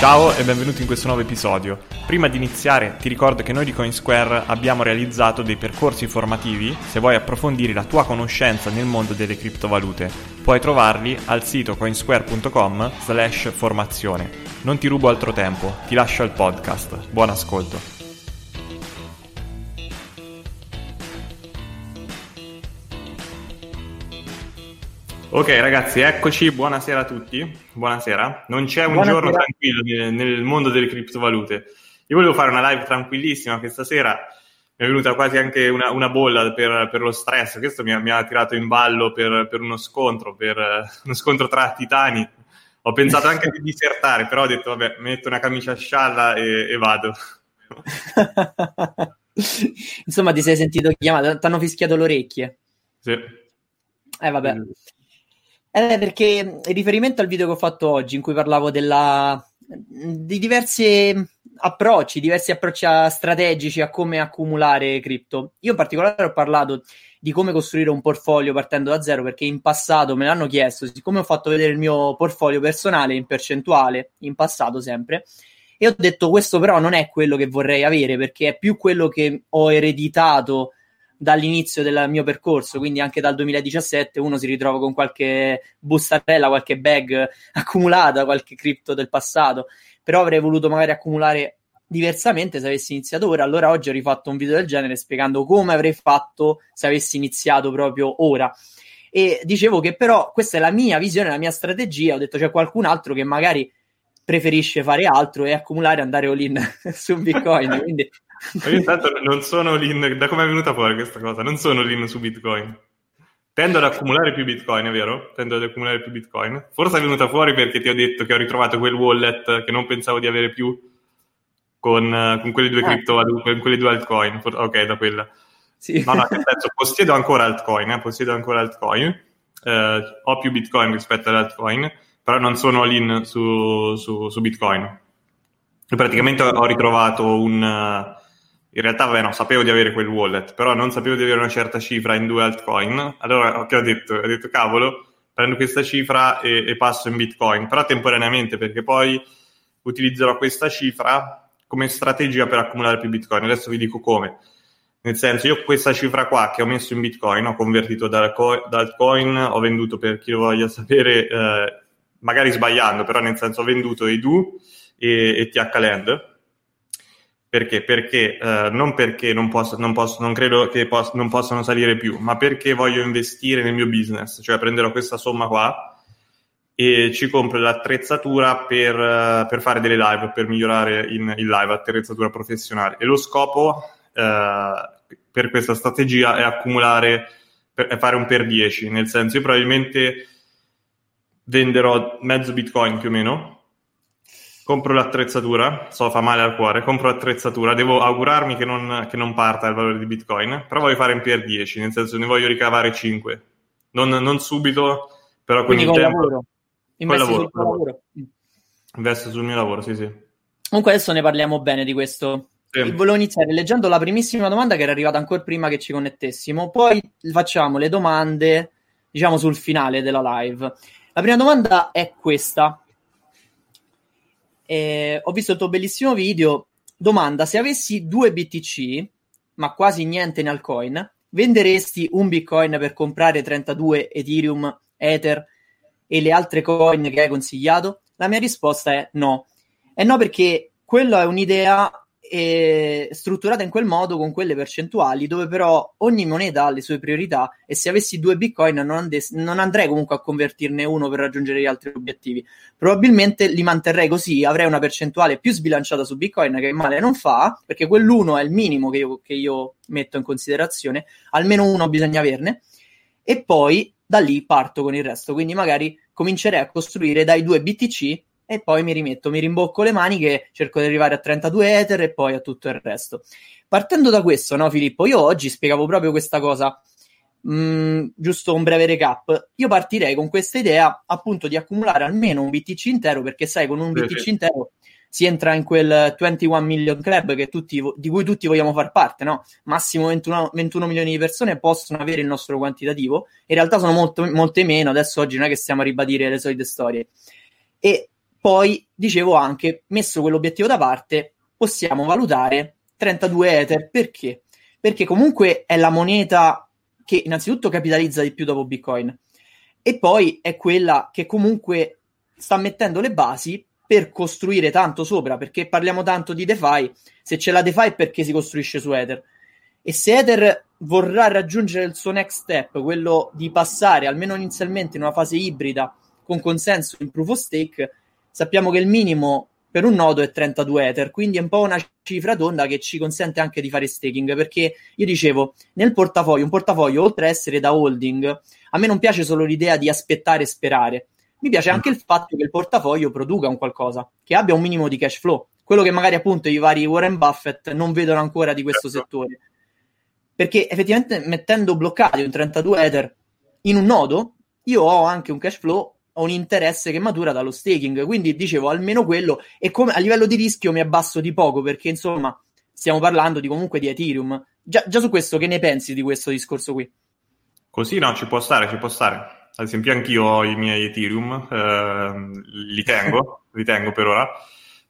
Ciao e benvenuti in questo nuovo episodio. Prima di iniziare ti ricordo che noi di Coinsquare abbiamo realizzato dei percorsi formativi se vuoi approfondire la tua conoscenza nel mondo delle criptovalute. Puoi trovarli al sito coinsquare.com/formazione. Non ti rubo altro tempo, ti lascio al podcast. Buon ascolto. Ok ragazzi, eccoci, buonasera a tutti, buonasera. Non c'è un giorno tranquillo nel mondo delle criptovalute. Io volevo fare una live tranquillissima questa sera, mi è venuta quasi anche una bolla per lo stress. Questo mi ha tirato in ballo per uno scontro, tra titani. Ho pensato anche di disertare, però ho detto vabbè, metto una camicia scialla e vado. Insomma, ti sei sentito chiamato, ti hanno fischiato le orecchie. Sì. Vabbè. Perché in riferimento al video che ho fatto oggi in cui parlavo di diversi approcci strategici a come accumulare cripto, io in particolare ho parlato di come costruire un portfolio partendo da zero, perché in passato me l'hanno chiesto, siccome ho fatto vedere il mio portfolio personale in percentuale, in passato sempre, e ho detto questo però non è quello che vorrei avere, perché è più quello che ho ereditato dall'inizio del mio percorso, quindi anche dal 2017 uno si ritrova con qualche bustarella, qualche bag accumulata, qualche cripto del passato, però avrei voluto magari accumulare diversamente se avessi iniziato ora. Allora oggi ho rifatto un video del genere spiegando come avrei fatto se avessi iniziato proprio ora, e dicevo che però questa è la mia visione, la mia strategia. Ho detto c'è qualcun altro che magari preferisce fare altro e accumulare, andare all in su Bitcoin, quindi io intanto non sono all-in, da come è venuta fuori questa cosa, non sono all-in su Bitcoin, tendo ad accumulare più Bitcoin, è vero? Forse è venuta fuori perché ti ho detto che ho ritrovato quel wallet che non pensavo di avere più con quelle due criptovalute, con quelle due altcoin, ok, da quella sì. No, che penso, possiedo ancora altcoin, ho più Bitcoin rispetto alle altcoin, però non sono all-in su Bitcoin. Praticamente ho ritrovato in realtà, vabbè, no, sapevo di avere quel wallet, però non sapevo di avere una certa cifra in due altcoin. Allora, che ho detto cavolo, prendo questa cifra e passo in Bitcoin, però temporaneamente, perché poi utilizzerò questa cifra come strategia per accumulare più Bitcoin. Adesso vi dico come. Nel senso, io questa cifra qua che ho messo in Bitcoin, ho convertito da altcoin, ho venduto, per chi lo voglia sapere, magari sbagliando, però nel senso ho venduto Edu e TH Land. Perché? Perché non possano salire più, ma perché voglio investire nel mio business, cioè prenderò questa somma qua e ci compro l'attrezzatura per fare delle live, per migliorare in live, attrezzatura professionale. E lo scopo per questa strategia è accumulare, è fare un per 10, nel senso io probabilmente venderò mezzo Bitcoin più o meno, compro l'attrezzatura, fa male al cuore, devo augurarmi che non parta il valore di Bitcoin, però voglio fare in PR 10, nel senso ne voglio ricavare 5, non subito, però con il tempo. Sul lavoro. Investo sul mio lavoro, sì. Comunque adesso ne parliamo bene di questo. Sì. Volevo iniziare leggendo la primissima domanda che era arrivata ancora prima che ci connettessimo, poi facciamo le domande diciamo sul finale della live. La prima domanda è questa. Ho visto il tuo bellissimo video. Domanda: se avessi 2 BTC, ma quasi niente in altcoin, venderesti un Bitcoin per comprare 32 Ethereum, Ether e le altre coin che hai consigliato? La mia risposta è no. È no perché quella è un'idea strutturata in quel modo, con quelle percentuali, dove però ogni moneta ha le sue priorità, e se avessi 2 Bitcoin non andrei comunque a convertirne uno per raggiungere gli altri obiettivi. Probabilmente li manterrei così, avrei una percentuale più sbilanciata su Bitcoin, che male non fa, perché quell'uno è il minimo che io metto in considerazione, almeno uno bisogna averne, e poi da lì parto con il resto. Quindi magari comincerei a costruire dai 2 BTC e poi mi rimbocco le maniche, cerco di arrivare a 32 Ether e poi a tutto il resto. Partendo da questo, no Filippo? Io oggi spiegavo proprio questa cosa, giusto un breve recap. Io partirei con questa idea appunto di accumulare almeno un BTC intero, perché sai, con un BTC intero si entra in quel 21 million club che di cui tutti vogliamo far parte, no? Massimo 21 milioni di persone possono avere il nostro quantitativo, in realtà sono molte meno, adesso oggi non è che stiamo a ribadire le solite storie. E poi, dicevo anche, messo quell'obiettivo da parte, possiamo valutare 32 Ether. Perché? Perché comunque è la moneta che innanzitutto capitalizza di più dopo Bitcoin, e poi è quella che comunque sta mettendo le basi per costruire tanto sopra, perché parliamo tanto di DeFi. Se c'è la DeFi è perché si costruisce su Ether, e se Ether vorrà raggiungere il suo next step, quello di passare almeno inizialmente in una fase ibrida con consenso in proof of stake, sappiamo che il minimo per un nodo è 32 Ether, quindi è un po' una cifra tonda che ci consente anche di fare staking, perché io dicevo, nel portafoglio, un portafoglio oltre a essere da holding, a me non piace solo l'idea di aspettare e sperare, mi piace anche il fatto che il portafoglio produca un qualcosa, che abbia un minimo di cash flow, quello che magari appunto i vari Warren Buffett non vedono ancora di questo settore, perché effettivamente mettendo bloccati un 32 Ether in un nodo, io ho anche un cash flow, ho un interesse che matura dallo staking, quindi dicevo almeno quello, e come, a livello di rischio mi abbasso di poco, perché insomma stiamo parlando di comunque di Ethereum. Già su questo, che ne pensi di questo discorso qui? Così no, ci può stare. Ad esempio anch'io ho i miei Ethereum, li tengo per ora.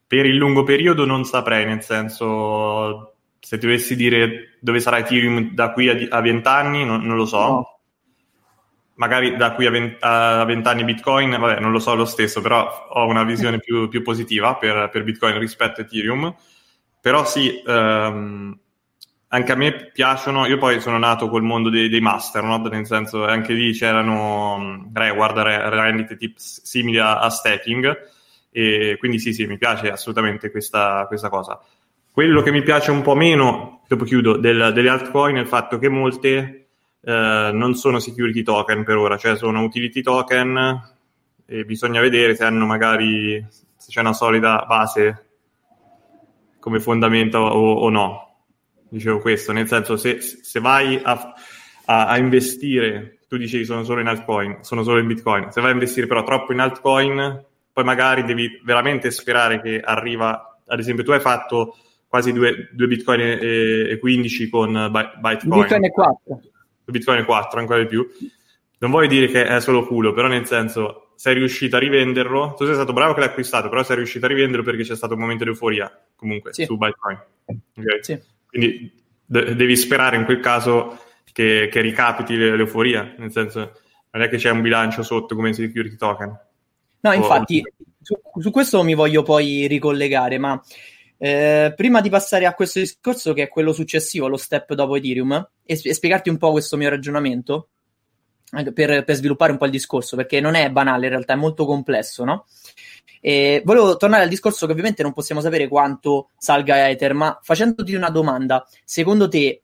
Per il lungo periodo non saprei, nel senso, se dovessi dire dove sarà Ethereum da qui a 20 anni, non lo so. No. Magari da qui a 20 anni Bitcoin, vabbè, non lo so lo stesso, però ho una visione più positiva per Bitcoin rispetto a Ethereum. Però sì, anche a me piacciono, io poi sono nato col mondo dei master, no? Nel senso, anche lì c'erano rendite simili a staking, e quindi sì, mi piace assolutamente questa cosa. Quello che mi piace un po' meno, dopo chiudo, delle altcoin è il fatto che molte non sono security token per ora, cioè sono utility token, e bisogna vedere se hanno magari, se c'è una solida base come fondamento o no. Dicevo questo, nel senso, se vai a investire, tu dicevi sono solo in altcoin, sono solo in Bitcoin, se vai a investire però troppo in altcoin, poi magari devi veramente sperare che arriva, ad esempio tu hai fatto quasi 2 Bitcoin e 15 con Bitcoin. Bitcoin e 4, ancora di più. Non voglio dire che è solo culo, però nel senso, sei riuscito a rivenderlo, tu sei stato bravo che l'hai acquistato, però sei riuscito a rivenderlo perché c'è stato un momento di euforia, comunque, sì, su Bitcoin. Okay? Sì. Quindi devi sperare in quel caso che ricapiti l'euforia, nel senso, non è che c'è un bilancio sotto come security token. No, infatti, su questo mi voglio poi ricollegare, ma prima di passare a questo discorso, che è quello successivo, lo step dopo Ethereum, e spiegarti un po' questo mio ragionamento, per sviluppare un po' il discorso, perché non è banale in realtà, è molto complesso, no? E volevo tornare al discorso che ovviamente non possiamo sapere quanto salga Ether, ma facendoti una domanda: secondo te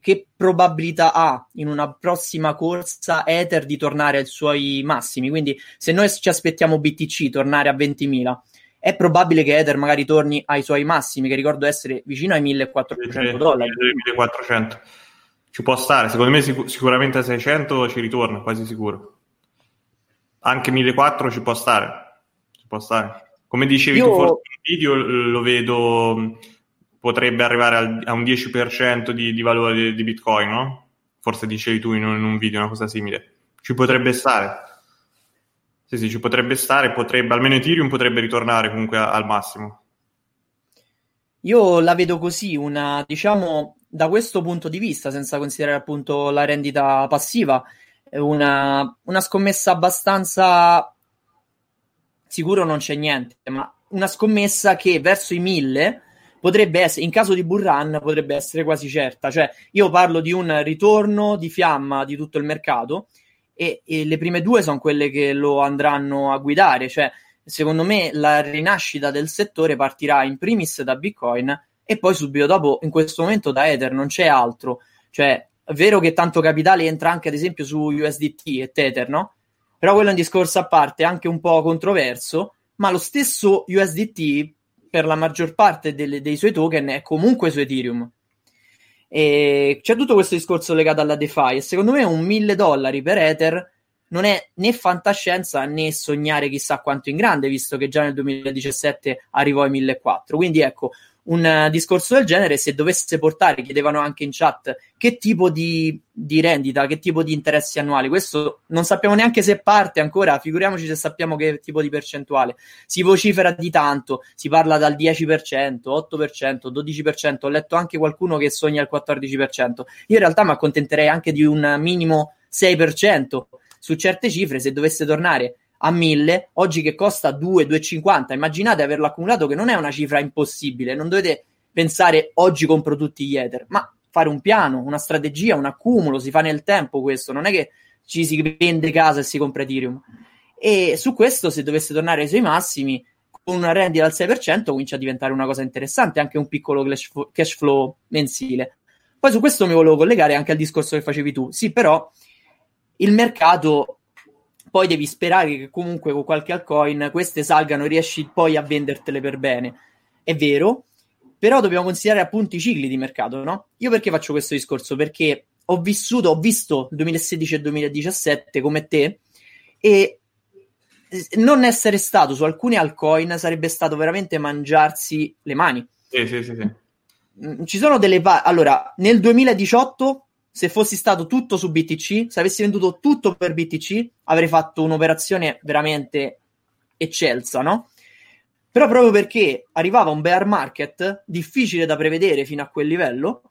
che probabilità ha in una prossima corsa Ether di tornare ai suoi massimi? Quindi se noi ci aspettiamo BTC tornare a 20.000, è probabile che Ether magari torni ai suoi massimi, che ricordo essere vicino ai $1,400. $1,400 ci può stare, secondo me sicuramente a 600 ci ritorna, quasi sicuro. Anche 1.400 ci può stare. Come dicevi tu forse nel video, lo vedo, potrebbe arrivare a un 10% di valore di Bitcoin, no? Forse dicevi tu in un video una cosa simile. Ci potrebbe stare. Sì, ci potrebbe stare, potrebbe, almeno Ethereum potrebbe ritornare comunque al massimo. Io la vedo così, una, diciamo, da questo punto di vista, senza considerare appunto la rendita passiva, una scommessa abbastanza, sicuro non c'è niente, ma una scommessa che verso i 1000 potrebbe essere, in caso di bull run, potrebbe essere quasi certa. Cioè, io parlo di un ritorno di fiamma di tutto il mercato, e le prime due sono quelle che lo andranno a guidare. Cioè, secondo me la rinascita del settore partirà in primis da Bitcoin e poi subito dopo, in questo momento, da Ether, non c'è altro. Cioè, è vero che tanto capitale entra anche ad esempio su USDT e Tether, no? Però quello è un discorso a parte, anche un po' controverso, ma lo stesso USDT per la maggior parte dei suoi token è comunque su Ethereum. E c'è tutto questo discorso legato alla DeFi, e secondo me $1.000 per Ether non è né fantascienza né sognare chissà quanto in grande, visto che già nel 2017 arrivò ai 1.400. Quindi ecco, un discorso del genere, se dovesse portare, chiedevano anche in chat, che tipo di rendita, che tipo di interessi annuali, questo non sappiamo neanche se parte ancora, figuriamoci se sappiamo che tipo di percentuale. Si vocifera di tanto, si parla dal 10%, 8%, 12%, ho letto anche qualcuno che sogna il 14%. Io in realtà mi accontenterei anche di un minimo 6%. Su certe cifre, se dovesse tornare a 1000, oggi che costa 2,50, immaginate averlo accumulato, che non è una cifra impossibile, non dovete pensare oggi compro tutti gli Ether, ma fare un piano, una strategia, un accumulo, si fa nel tempo questo, non è che ci si vende casa e si compra Ethereum. E su questo, se dovesse tornare ai suoi massimi, con una rendita al 6%, comincia a diventare una cosa interessante, anche un piccolo cash flow mensile. Poi su questo mi volevo collegare anche al discorso che facevi tu, sì, però il mercato, poi devi sperare che comunque con qualche altcoin queste salgano e riesci poi a vendertele per bene. È vero, però dobbiamo considerare appunto i cicli di mercato, no? Io perché faccio questo discorso? Perché ho visto il 2016 e il 2017 come te, e non essere stato su alcune altcoin sarebbe stato veramente mangiarsi le mani. Sì. Ci sono delle... Allora, nel 2018... se fossi stato tutto su BTC, se avessi venduto tutto per BTC, avrei fatto un'operazione veramente eccelsa, no? Però proprio perché arrivava un bear market difficile da prevedere fino a quel livello,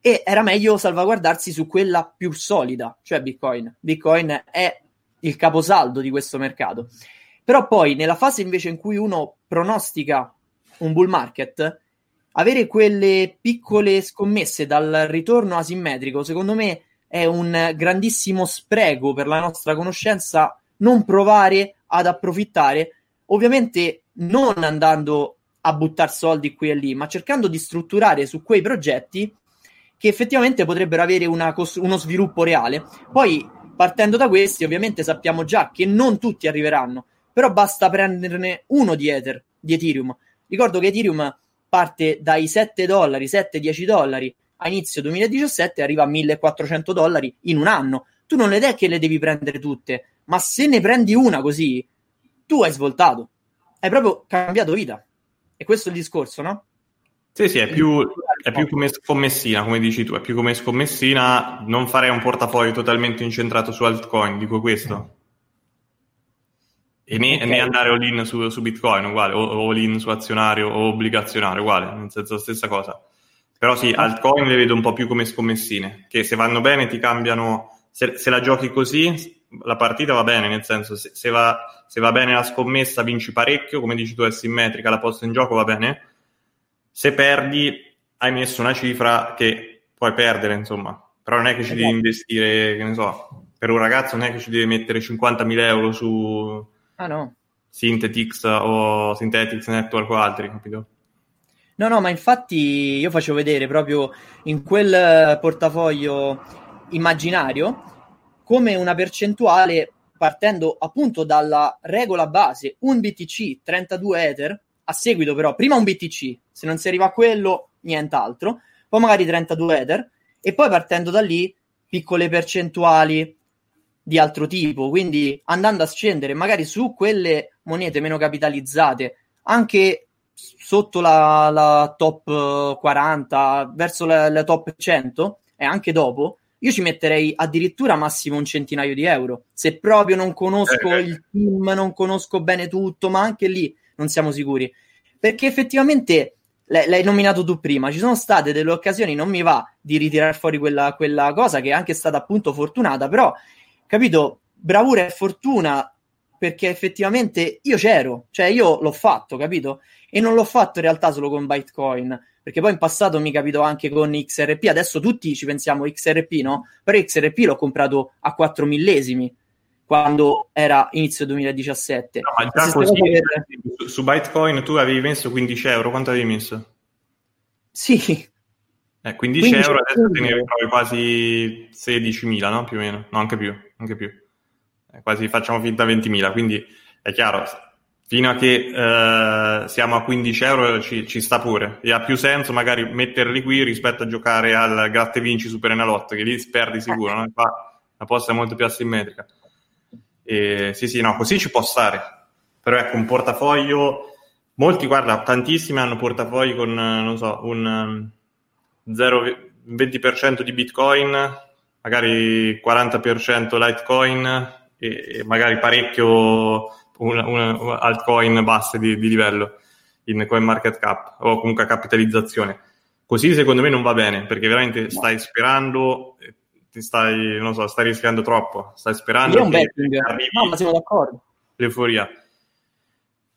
e era meglio salvaguardarsi su quella più solida, cioè Bitcoin. Bitcoin è il caposaldo di questo mercato. Però poi, nella fase invece in cui uno pronostica un bull market, avere quelle piccole scommesse dal ritorno asimmetrico, secondo me, è un grandissimo spreco per la nostra conoscenza, non provare ad approfittare, ovviamente non andando a buttare soldi qui e lì, ma cercando di strutturare su quei progetti che effettivamente potrebbero avere uno sviluppo reale. Poi, partendo da questi, ovviamente sappiamo già che non tutti arriveranno, però basta prenderne uno di Ethereum. Ricordo che Ethereum parte dai $7, $7-$10 a inizio 2017, arriva a $1.400 in un anno. Tu non le dai che le devi prendere tutte, ma se ne prendi una così, tu hai svoltato, hai proprio cambiato vita. E questo è il discorso, no? Sì, è più come scommessina, come dici tu, è più come scommessina. Non farei un portafoglio totalmente incentrato su altcoin, dico questo. E né andare all-in su Bitcoin, uguale, o all-in su azionario o obbligazionario, uguale, nel senso la stessa cosa. Però sì, altcoin le vedo un po' più come scommessine, che se vanno bene ti cambiano, se la giochi così, la partita va bene, nel senso se va bene la scommessa vinci parecchio, come dici tu è simmetrica, la posta in gioco va bene, se perdi hai messo una cifra che puoi perdere, insomma, però non è che ci devi investire, che ne so, per un ragazzo non è che ci devi mettere €50.000 su... Ah no. Synthetix o Synthetix Network o altri, capito? No, ma infatti io facevo vedere proprio in quel portafoglio immaginario come una percentuale, partendo appunto dalla regola base, un BTC, 32 Ether, a seguito però prima un BTC, se non si arriva a quello nient'altro, poi magari 32 Ether, e poi partendo da lì piccole percentuali di altro tipo, quindi andando a scendere magari su quelle monete meno capitalizzate, anche sotto la top 40, verso la top 100 e anche dopo, Io ci metterei addirittura massimo €100.000, se proprio non conosco il team, non conosco bene tutto, ma anche lì non siamo sicuri, perché effettivamente l'hai nominato tu prima, ci sono state delle occasioni, non mi va di ritirare fuori quella cosa che è anche stata appunto fortunata, però capito, bravura e fortuna, perché effettivamente io c'ero, cioè io l'ho fatto, capito? E non l'ho fatto in realtà solo con Bitcoin, perché poi in passato mi capitò anche con XRP, adesso tutti ci pensiamo XRP, no? Però XRP l'ho comprato a 4 millesimi, quando era inizio 2017. No, ma già così, per... su Bitcoin tu avevi messo €15, quanto avevi messo? Sì. 15 euro, adesso te ne ritrovi quasi 16.000, no? Più o meno, no, anche più. Quasi facciamo finta 20.000, quindi è chiaro, fino a che siamo a €15 ci sta pure, e ha più senso magari metterli qui rispetto a giocare al gratta e vinci Superenalotto, che lì perdi sicuro, no? Qua la posta è molto più asimmetrica. E, sì, no, così ci può stare, però ecco, un portafoglio, molti, guarda, tantissimi hanno portafogli con, non so, un 20% di Bitcoin, magari 40% Litecoin, e magari parecchio un altcoin basse di livello in CoinMarketCap o comunque a capitalizzazione. Così secondo me non va bene, perché veramente stai sperando, ti stai, non so, stai rischiando troppo, stai sperando che arrivi, no, ma siamo d'accordo, l'euforia.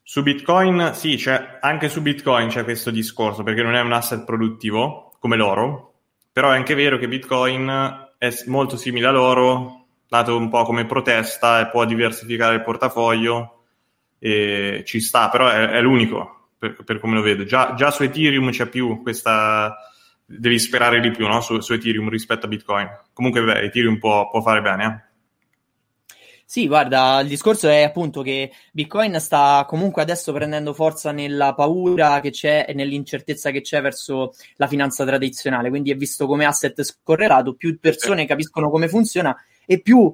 Su Bitcoin sì, c'è, anche su Bitcoin c'è questo discorso, perché non è un asset produttivo come l'oro, però è anche vero che Bitcoin è molto simile all'oro, dato un po' come protesta, e può diversificare il portafoglio, e ci sta, però è l'unico, per come lo vedo. Già su Ethereum c'è più questa... devi sperare di più, no? Su Ethereum rispetto a Bitcoin. Comunque, beh, Ethereum può fare bene, eh? Sì, guarda, il discorso è appunto che Bitcoin sta comunque adesso prendendo forza nella paura che c'è e nell'incertezza che c'è verso la finanza tradizionale, quindi è visto come asset scorrelato, più persone capiscono come funziona e più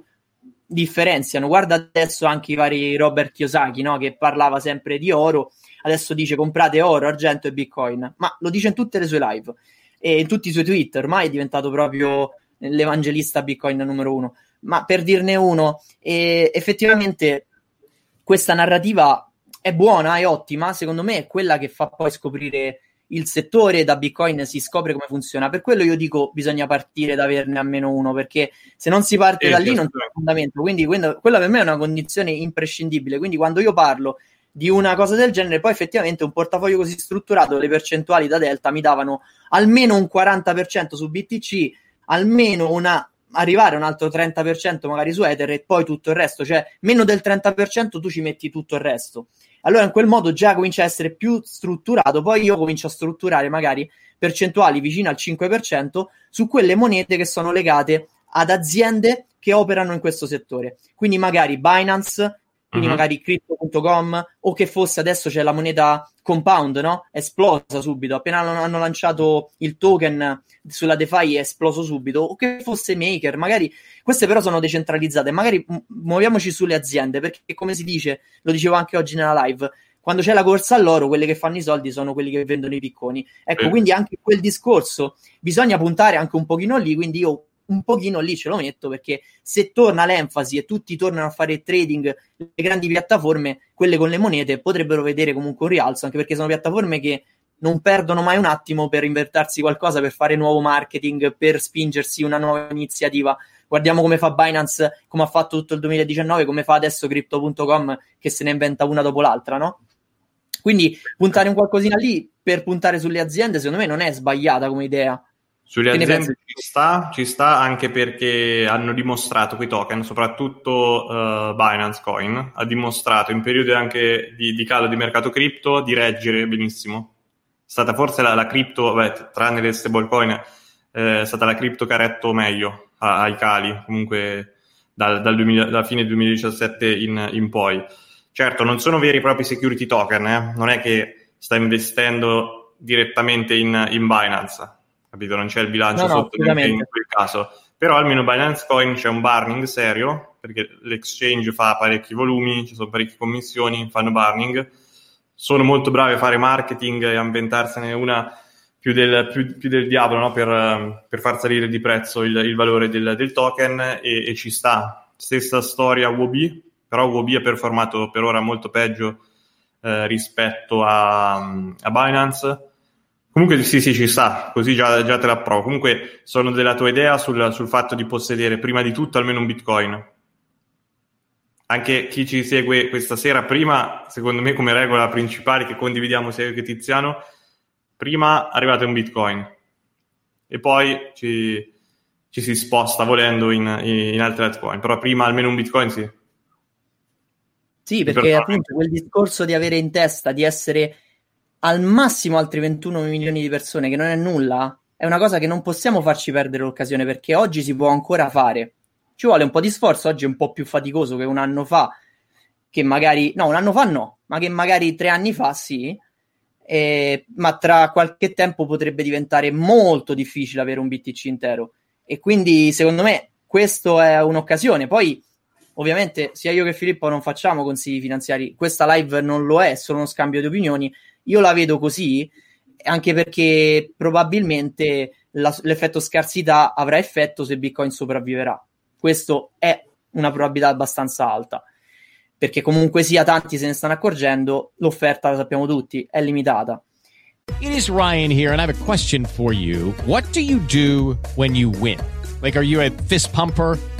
differenziano. Guarda adesso anche i vari Robert Kiyosaki, no? Che parlava sempre di oro, adesso dice comprate oro, argento e Bitcoin, ma lo dice in tutte le sue live e in tutti i suoi tweet, ormai è diventato proprio l'evangelista Bitcoin numero 1. Ma per dirne uno, effettivamente questa narrativa è buona, è ottima, secondo me è quella che fa poi scoprire il settore, da Bitcoin si scopre come funziona. Per quello io dico bisogna partire da averne almeno uno, perché se non si parte da lì non c'è fondamento, quindi quella per me è una condizione imprescindibile. Quindi quando io parlo di una cosa del genere, poi effettivamente un portafoglio così strutturato, le percentuali da Delta mi davano almeno un 40% su BTC, almeno arrivare a un altro 30% magari su Ether, e poi tutto il resto, cioè meno del 30% tu ci metti tutto il resto. Allora in quel modo già comincia a essere più strutturato, poi io comincio a strutturare magari percentuali vicine al 5% su quelle monete che sono legate ad aziende che operano in questo settore, quindi magari Binance, quindi magari crypto.com, o che fosse, adesso c'è la moneta Compound, no? Esplosa subito, appena hanno lanciato il token sulla DeFi è esploso subito, o che fosse Maker, magari queste però sono decentralizzate, magari muoviamoci sulle aziende, perché come si dice, lo dicevo anche oggi nella live, quando c'è la corsa all'oro, quelle che fanno i soldi sono quelli che vendono i picconi, ecco. Quindi anche quel discorso, bisogna puntare anche un pochino lì, quindi io un pochino lì ce lo metto, perché se torna l'enfasi e tutti tornano a fare trading, le grandi piattaforme, quelle con le monete, potrebbero vedere comunque un rialzo, anche perché sono piattaforme che non perdono mai un attimo per inventarsi qualcosa, per fare nuovo marketing, per spingersi una nuova iniziativa. Guardiamo come fa Binance, come ha fatto tutto il 2019, come fa adesso Crypto.com, che se ne inventa una dopo l'altra, no? Quindi puntare un qualcosina lì per puntare sulle aziende, secondo me non è sbagliata come idea. Sulle aziende ci sta anche perché hanno dimostrato quei token, soprattutto Binance Coin, ha dimostrato in periodi anche di calo di mercato cripto di reggere benissimo. È stata forse la cripto, tranne le stablecoin, è stata la cripto che ha retto meglio ai cali, comunque dalla fine 2017 in poi. Certo, non sono veri e propri security token, non è che sta investendo direttamente in Binance, capito? Non c'è il bilancio sotto in quel caso, però almeno Binance Coin c'è un burning serio, perché l'exchange fa parecchi volumi, ci sono parecchie commissioni, fanno burning, sono molto bravi a fare marketing e a inventarsene una più del diavolo, no? Per far salire di prezzo il valore del token, e ci sta. Stessa storia Huobi, però Huobi ha performato per ora molto peggio rispetto a Binance. Comunque sì, ci sta, così già te l'approvo. Comunque sono della tua idea sul fatto di possedere prima di tutto almeno un Bitcoin. Anche chi ci segue questa sera, prima, secondo me, come regola principale che condividiamo sia io che Tiziano, prima arrivate un Bitcoin e poi ci si sposta volendo in altri altcoin, però prima almeno un Bitcoin sì. Sì, perché appunto quel discorso di avere in testa di essere al massimo altri 21 milioni di persone, che non è nulla, è una cosa che non possiamo farci perdere l'occasione, perché oggi si può ancora fare. Ci vuole un po' di sforzo, oggi è un po' più faticoso che un anno fa, che magari... No, un anno fa no, ma che magari 3 anni fa sì, ma tra qualche tempo potrebbe diventare molto difficile avere un BTC intero. E quindi, secondo me, questo è un'occasione. Poi, ovviamente, sia io che Filippo non facciamo consigli finanziari, questa live non lo è solo uno scambio di opinioni. Io la vedo così, anche perché probabilmente l'effetto scarsità avrà effetto se Bitcoin sopravviverà. Questo è una probabilità abbastanza alta, perché comunque sia tanti se ne stanno accorgendo, l'offerta, lo sappiamo tutti, è limitata. It is Ryan here and I have a question for you. What do you do when you win? Like, are you a fist pumper?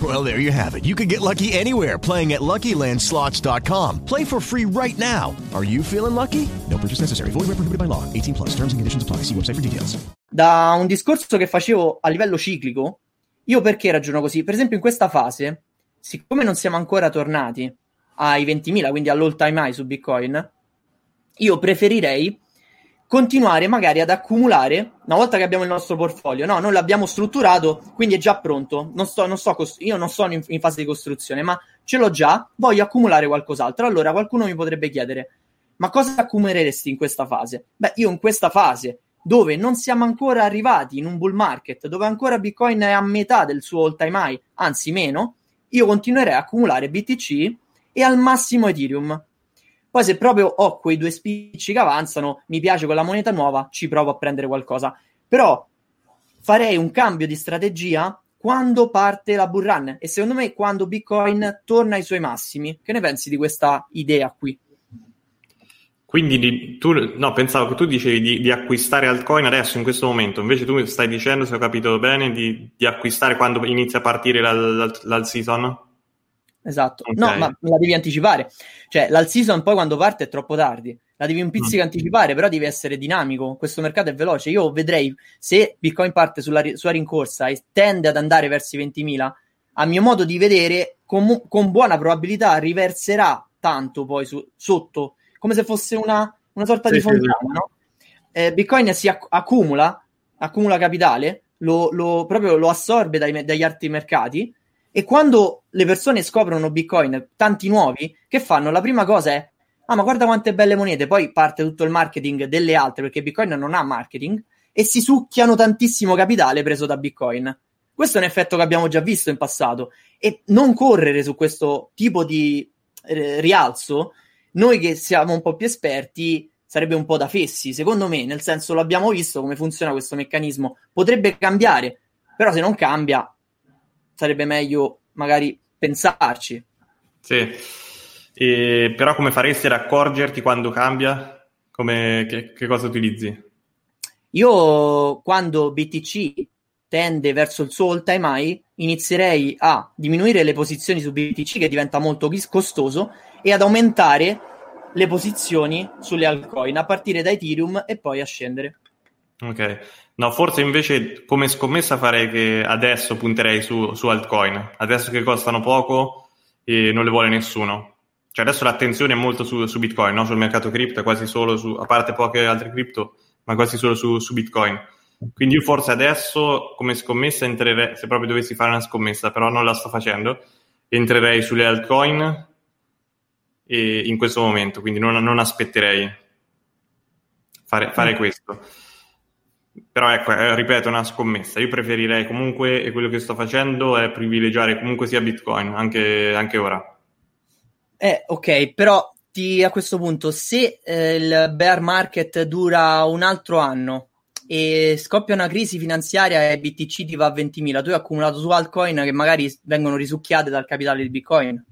Well, there you have it. You can get lucky anywhere, playing at LuckyLandSlots.com. Play for free right now. Are you feeling lucky? No purchase necessary. Void where prohibited by law. 18+. Terms and conditions apply. See website for details. Da un discorso che facevo a livello ciclico, io perché ragiono così? Per esempio in questa fase, siccome non siamo ancora tornati ai 20.000, quindi all'all time high su Bitcoin, io preferirei continuare magari ad accumulare una volta che abbiamo il nostro portfolio. No, non l'abbiamo strutturato, quindi è già pronto. Io non sono in fase di costruzione, ma ce l'ho già, voglio accumulare qualcos'altro. Allora qualcuno mi potrebbe chiedere, ma cosa accumuleresti in questa fase? Beh, io in questa fase, dove non siamo ancora arrivati in un bull market, dove ancora Bitcoin è a metà del suo all time high, anzi meno, io continuerei a accumulare BTC e al massimo Ethereum. Poi se proprio ho quei due spicci che avanzano, mi piace quella moneta nuova, ci provo a prendere qualcosa. Però farei un cambio di strategia quando parte la bull run, e secondo me quando Bitcoin torna ai suoi massimi. Che ne pensi di questa idea qui? Quindi pensavo che tu dicevi di acquistare altcoin adesso, in questo momento. Invece tu mi stai dicendo, se ho capito bene, di acquistare quando inizia a partire l'alt season? Esatto. Okay. No, ma la devi anticipare. Cioè, l'alt season poi quando parte è troppo tardi. La devi un pizzico anticipare, però devi essere dinamico. Questo mercato è veloce. Io vedrei, se Bitcoin parte sulla sua rincorsa e tende ad andare verso i 20.000, a mio modo di vedere, con buona probabilità riverserà tanto poi sotto, come se fosse una sorta di fontana, no? Bitcoin si accumula capitale, lo assorbe dagli altri mercati, e quando le persone scoprono Bitcoin, tanti nuovi, che fanno? La prima cosa è, ma guarda quante belle monete, poi parte tutto il marketing delle altre, perché Bitcoin non ha marketing, e si succhiano tantissimo capitale preso da Bitcoin. Questo è un effetto che abbiamo già visto in passato, e non correre su questo tipo di rialzo, noi che siamo un po' più esperti, sarebbe un po' da fessi, secondo me, nel senso, l'abbiamo visto come funziona questo meccanismo, potrebbe cambiare, però se non cambia sarebbe meglio magari pensarci. Sì, però come faresti ad accorgerti quando cambia? Che cosa utilizzi? Io, quando BTC tende verso il suo all time high, inizierei a diminuire le posizioni su BTC, che diventa molto costoso, e ad aumentare le posizioni sulle altcoin, a partire da Ethereum e poi a scendere. Ok. No, forse invece come scommessa farei che adesso punterei su altcoin, adesso che costano poco e non le vuole nessuno. Cioè adesso l'attenzione è molto su Bitcoin, no? Sul mercato cripto, quasi solo su, a parte poche altre cripto, ma quasi solo su Bitcoin. Quindi io forse adesso come scommessa entrerei, se proprio dovessi fare una scommessa, però non la sto facendo, entrerei sulle altcoin e in questo momento, quindi non aspetterei fare questo. Però ecco, ripeto, una scommessa. Io preferirei comunque, e quello che sto facendo è privilegiare comunque sia Bitcoin, anche ora. Ok, però a questo punto, se il bear market dura un altro anno e scoppia una crisi finanziaria e BTC ti va a 20.000, tu hai accumulato su altcoin che magari vengono risucchiate dal capitale di Bitcoin.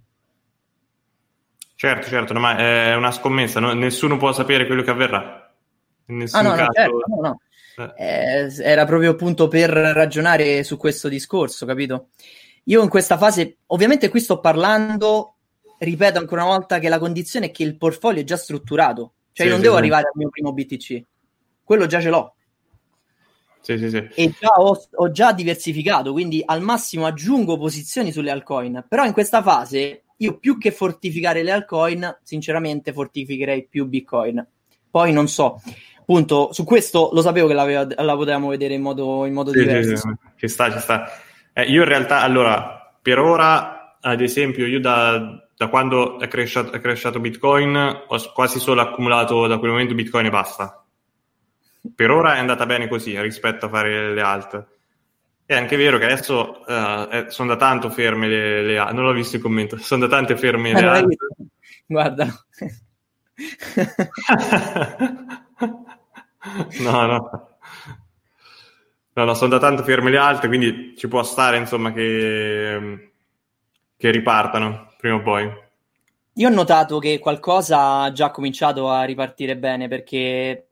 Certo, ma è una scommessa, no? Nessuno può sapere quello che avverrà. In nessun caso... No. Era proprio appunto per ragionare su questo discorso, capito? Io in questa fase, ovviamente qui sto parlando, ripeto ancora una volta, che la condizione è che il portfolio è già strutturato, cioè io non devo arrivare al mio primo BTC, quello già ce l'ho, e già ho già diversificato, quindi al massimo aggiungo posizioni sulle altcoin. Però in questa fase io, più che fortificare le altcoin, sinceramente fortificherei più Bitcoin. Poi non so, punto, su questo lo sapevo che la potevamo vedere in modo diverso. Ci sta. Io in realtà, allora, per ora, ad esempio, io da quando è cresciuto Bitcoin, ho quasi solo accumulato da quel momento Bitcoin e basta. Per ora è andata bene così, rispetto a fare le alt. È anche vero che adesso sono da tanto ferme le alt. Non l'ho visto il commento. Sono da tante ferme le alt. Guarda. No, sono da tanto ferme le altre, quindi ci può stare, insomma, che ripartano prima o poi. Io ho notato che qualcosa ha già cominciato a ripartire bene, perché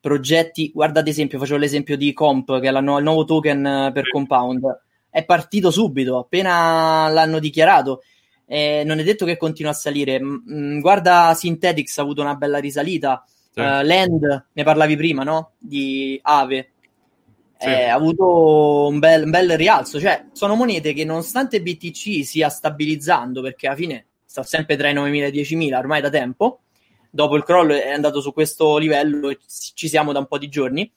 progetti, guarda, ad esempio, facevo l'esempio di Comp, che è il nuovo token per Compound, è partito subito, appena l'hanno dichiarato. Non è detto che continua a salire. Guarda, Synthetix ha avuto una bella risalita. Land, ne parlavi prima, no? Di Aave, ha avuto un bel rialzo. Cioè, sono monete che, nonostante BTC sia stabilizzando, perché alla fine sta sempre tra i 9.000 e i 10.000 ormai da tempo, dopo il crollo è andato su questo livello e ci siamo da un po' di giorni,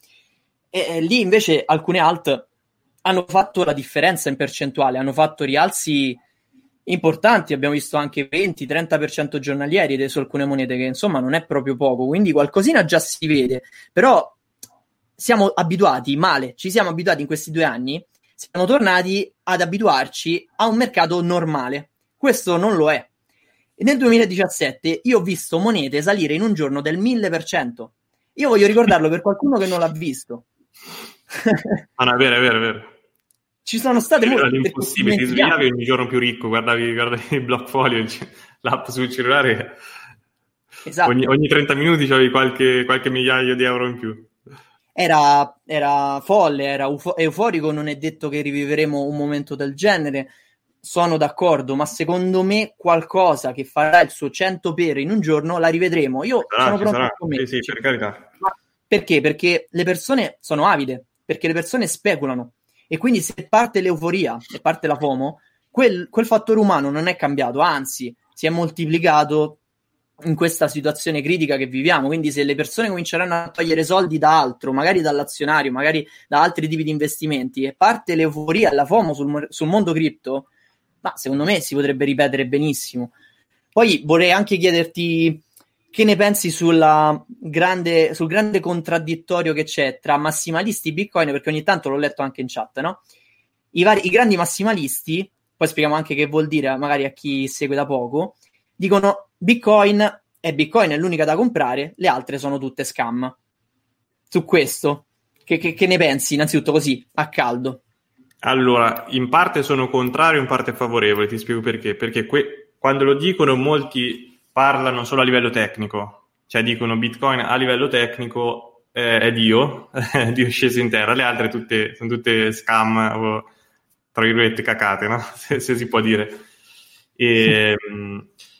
e lì invece alcune alt hanno fatto la differenza in percentuale, hanno fatto rialzi importanti, abbiamo visto anche 20-30% giornalieri su alcune monete, che insomma non è proprio poco, quindi qualcosina già si vede. Però siamo abituati male, ci siamo abituati in questi 2 anni, siamo tornati ad abituarci a un mercato normale, questo non lo è. E nel 2017 io ho visto monete salire in un giorno del 1000%, io voglio ricordarlo per qualcuno che non l'ha visto. No, è vero. Ci sono state molte. Impossibile, ti svegliavi ogni giorno più ricco, guardavi il Blockfolio, l'app sul cellulare. Esatto. Ogni 30 minuti c'avevi qualche migliaio di euro in più. Era folle, era euforico, non è detto che riviveremo un momento del genere, sono d'accordo, ma secondo me qualcosa che farà il suo 100 per in un giorno la rivedremo. Io sono pronto a scommettere. Sì, per carità. Perché? Perché le persone sono avide, perché le persone speculano. E quindi se parte l'euforia e parte la FOMO, quel fattore umano non è cambiato, anzi si è moltiplicato in questa situazione critica che viviamo. Quindi se le persone cominceranno a togliere soldi da altro, magari dall'azionario, magari da altri tipi di investimenti, e parte l'euforia e la FOMO sul mondo cripto, ma secondo me si potrebbe ripetere benissimo. Poi vorrei anche chiederti che ne pensi sul grande contraddittorio che c'è tra massimalisti e Bitcoin, perché ogni tanto l'ho letto anche in chat, no? I grandi massimalisti, poi spieghiamo anche che vuol dire magari a chi segue da poco, dicono Bitcoin è l'unica da comprare, le altre sono tutte scam. Su questo, che ne pensi innanzitutto così, a caldo? Allora, in parte sono contrario, in parte favorevole, ti spiego perché. Perché quando lo dicono molti... parlano solo a livello tecnico, cioè dicono Bitcoin a livello tecnico è Dio, Dio è sceso in terra, le altre sono tutte scam o tra virgolette cacate, no? se si può dire. E,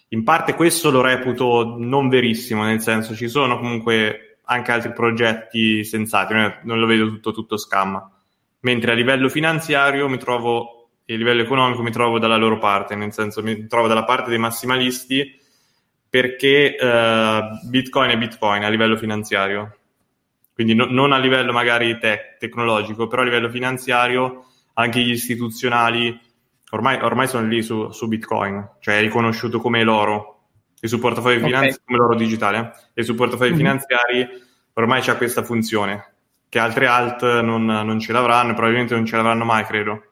in parte questo lo reputo non verissimo, nel senso ci sono comunque anche altri progetti sensati, non lo vedo tutto scam. Mentre a livello finanziario mi trovo, e a livello economico mi trovo dalla loro parte, nel senso mi trovo dalla parte dei massimalisti, perché Bitcoin è Bitcoin a livello finanziario, quindi non a livello magari tecnologico, però a livello finanziario anche gli istituzionali ormai sono lì su Bitcoin, cioè è riconosciuto come l'oro, e su portafogli finanziari, come l'oro digitale, e su portafogli finanziari ormai c'è questa funzione, che altre alt non ce l'avranno, probabilmente non ce l'avranno mai, credo,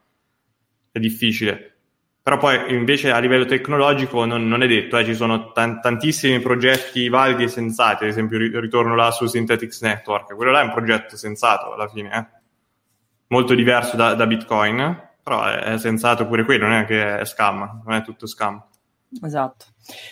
è difficile. Però poi invece a livello tecnologico non è detto, ci sono tantissimi progetti validi e sensati, ad esempio ritorno là su Synthetix Network, quello là è un progetto sensato alla fine, molto diverso da Bitcoin, però è sensato pure quello, non è che è scam, non è tutto scam. Esatto.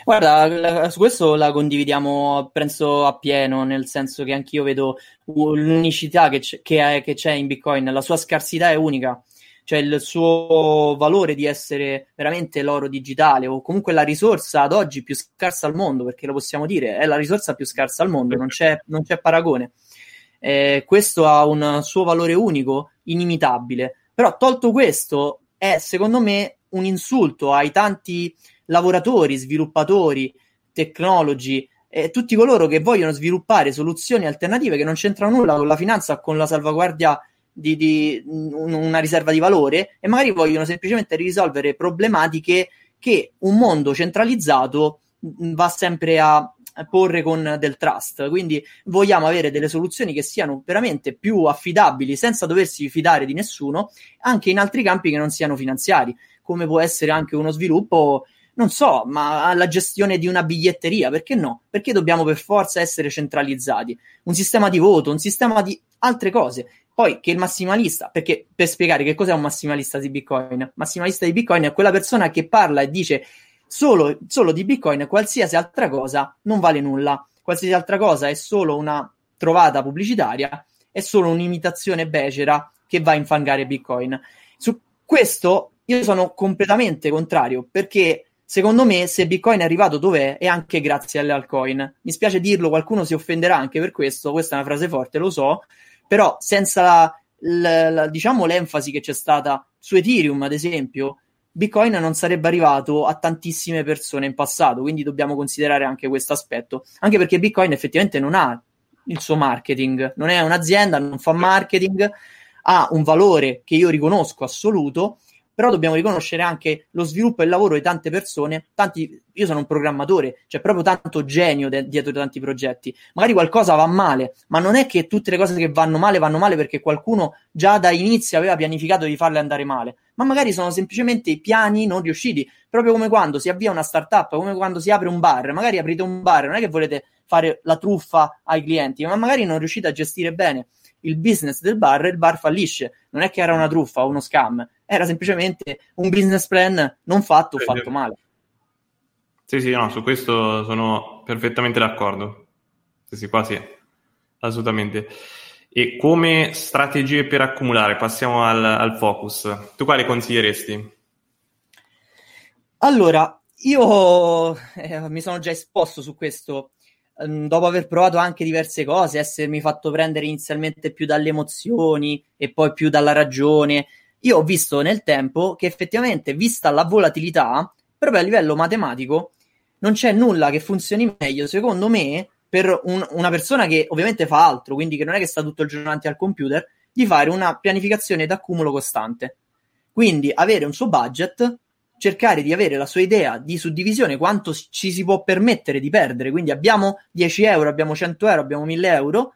Guarda, su questo la condividiamo penso appieno, nel senso che anch'io vedo l'unicità che c'è in Bitcoin, la sua scarsità è unica. Cioè il suo valore di essere veramente l'oro digitale, o comunque la risorsa ad oggi più scarsa al mondo, perché lo possiamo dire, è la risorsa più scarsa al mondo, non c'è paragone. Questo ha un suo valore unico, inimitabile. Però tolto questo è, secondo me, un insulto ai tanti lavoratori, sviluppatori, tecnologi, tutti coloro che vogliono sviluppare soluzioni alternative che non c'entrano nulla con la finanza, con la salvaguardia di una riserva di valore, e magari vogliono semplicemente risolvere problematiche che un mondo centralizzato va sempre a porre con del trust. Quindi vogliamo avere delle soluzioni che siano veramente più affidabili, senza doversi fidare di nessuno, anche in altri campi che non siano finanziari, come può essere anche uno sviluppo, non so, ma alla gestione di una biglietteria, perché no? Perché dobbiamo per forza essere centralizzati? Un sistema di voto, un sistema di altre cose. Poi che il massimalista, perché per spiegare che cos'è un massimalista di Bitcoin? Massimalista di Bitcoin è quella persona che parla e dice solo di Bitcoin, qualsiasi altra cosa non vale nulla, qualsiasi altra cosa è solo una trovata pubblicitaria, è solo un'imitazione becera che va a infangare Bitcoin. Su questo io sono completamente contrario, perché secondo me, se Bitcoin è arrivato dov'è, è anche grazie alle altcoin. Mi spiace dirlo, qualcuno si offenderà anche per questo, questa è una frase forte, lo so, però senza diciamo l'enfasi che c'è stata su Ethereum, ad esempio, Bitcoin non sarebbe arrivato a tantissime persone in passato, quindi dobbiamo considerare anche questo aspetto, anche perché Bitcoin effettivamente non ha il suo marketing, non è un'azienda, non fa marketing, ha un valore che io riconosco assoluto, però dobbiamo riconoscere anche lo sviluppo e il lavoro di tante persone, io sono un programmatore, c'è proprio tanto genio dietro tanti progetti, magari qualcosa va male, ma non è che tutte le cose che vanno male perché qualcuno già da inizio aveva pianificato di farle andare male, ma magari sono semplicemente i piani non riusciti, proprio come quando si avvia una startup, come quando si apre un bar, magari aprite un bar, non è che volete fare la truffa ai clienti, ma magari non riuscite a gestire bene il business del bar e il bar fallisce, non è che era una truffa o uno scam, era semplicemente un business plan non fatto o fatto male. Sì, no, su questo sono perfettamente d'accordo. Sì, qua sì, assolutamente. E come strategie per accumulare, passiamo al focus. Tu quale consiglieresti? Allora, io mi sono già esposto su questo, dopo aver provato anche diverse cose, essermi fatto prendere inizialmente più dalle emozioni e poi più dalla ragione. Io ho visto nel tempo che effettivamente, vista la volatilità, proprio a livello matematico, non c'è nulla che funzioni meglio, secondo me, per una persona che ovviamente fa altro, quindi che non è che sta tutto il giorno davanti al computer, di fare una pianificazione d'accumulo costante. Quindi avere un suo budget, cercare di avere la sua idea di suddivisione, quanto ci si può permettere di perdere. Quindi abbiamo 10 euro, abbiamo 100 euro, abbiamo 1000 euro,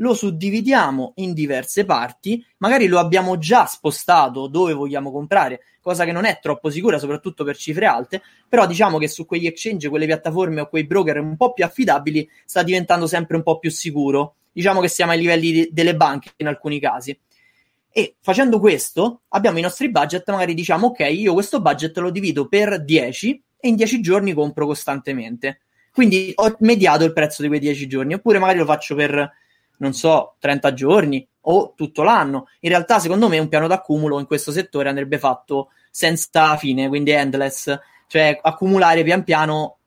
lo suddividiamo in diverse parti, magari lo abbiamo già spostato dove vogliamo comprare, cosa che non è troppo sicura, soprattutto per cifre alte, però diciamo che su quegli exchange, quelle piattaforme o quei broker un po' più affidabili sta diventando sempre un po' più sicuro. Diciamo che siamo ai livelli delle banche in alcuni casi. E facendo questo abbiamo i nostri budget, magari diciamo ok, io questo budget lo divido per 10 e in 10 giorni compro costantemente. Quindi ho mediato il prezzo di quei 10 giorni, oppure magari lo faccio per non so, 30 giorni o tutto l'anno. In realtà, secondo me, un piano d'accumulo in questo settore andrebbe fatto senza fine, quindi endless, cioè accumulare pian piano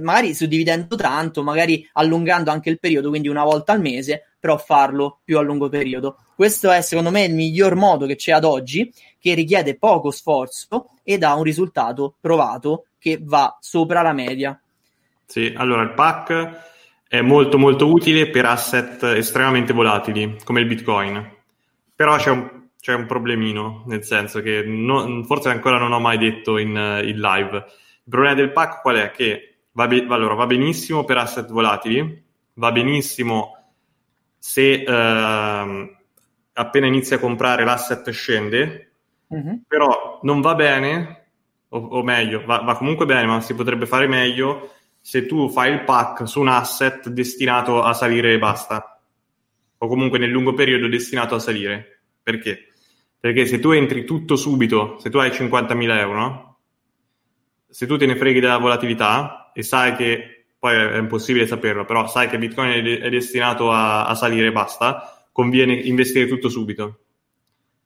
magari suddividendo tanto, magari allungando anche il periodo, quindi una volta al mese, però farlo più a lungo periodo. Questo è secondo me il miglior modo che c'è ad oggi, che richiede poco sforzo ed ha un risultato provato che va sopra la media. Sì, allora il PAC è molto molto utile per asset estremamente volatili come il Bitcoin, però c'è un problemino, nel senso che forse ancora non ho mai detto in live. Il problema del PAC qual è? Che va benissimo per asset volatili, va benissimo se appena inizia a comprare l'asset scende, però non va bene, o meglio, va comunque bene, ma si potrebbe fare meglio se tu fai il PAC su un asset destinato a salire e basta, o comunque nel lungo periodo destinato a salire. Perché? Perché se tu entri tutto subito, se tu hai 50.000 euro, se tu te ne freghi della volatilità e sai che, poi è impossibile saperlo, però sai che Bitcoin è destinato a salire e basta, conviene investire tutto subito.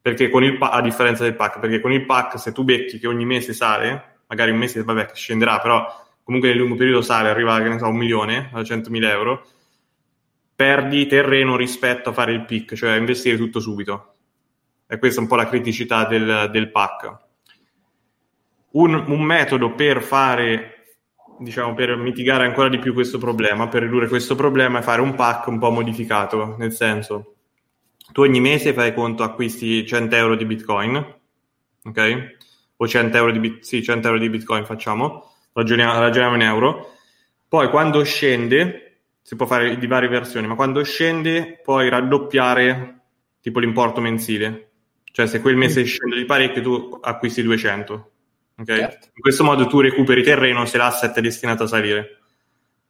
Perché con a differenza del PAC, perché con il PAC se tu becchi che ogni mese sale, magari un mese vabbè scenderà, però comunque nel lungo periodo sale, arriva, che ne so, a 1 milione, a 100.000 euro, perdi terreno rispetto a fare il PIC, cioè investire tutto subito. E questa è un po' la criticità del PAC. Un metodo per fare, diciamo, per mitigare ancora di più questo problema, per ridurre questo problema, è fare un PAC un po' modificato, nel senso, tu ogni mese fai conto, acquisti 100 euro di Bitcoin, ok? O 100 euro di Bitcoin facciamo, ragioniamo in euro. Poi quando scende, si può fare di varie versioni, ma quando scende puoi raddoppiare tipo l'importo mensile. Cioè se quel mese scende di parecchio tu acquisti 200. Okay? Certo. In questo modo tu recuperi terreno se l'asset è destinato a salire.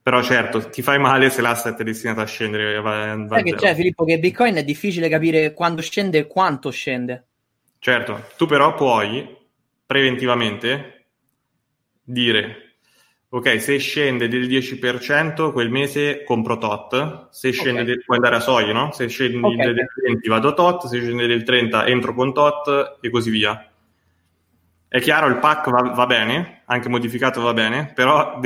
Però certo, ti fai male se l'asset è destinato a scendere. Sai che c'è, Filippo, che Bitcoin è difficile capire quando scende e quanto scende. Certo, tu però puoi preventivamente dire: ok, se scende del 10% quel mese compro tot, se scende puoi andare a soglie, no? Se scende del 20 vado a tot, se scende del 30 entro con tot e così via. È chiaro, il PAC va bene, anche modificato va bene, però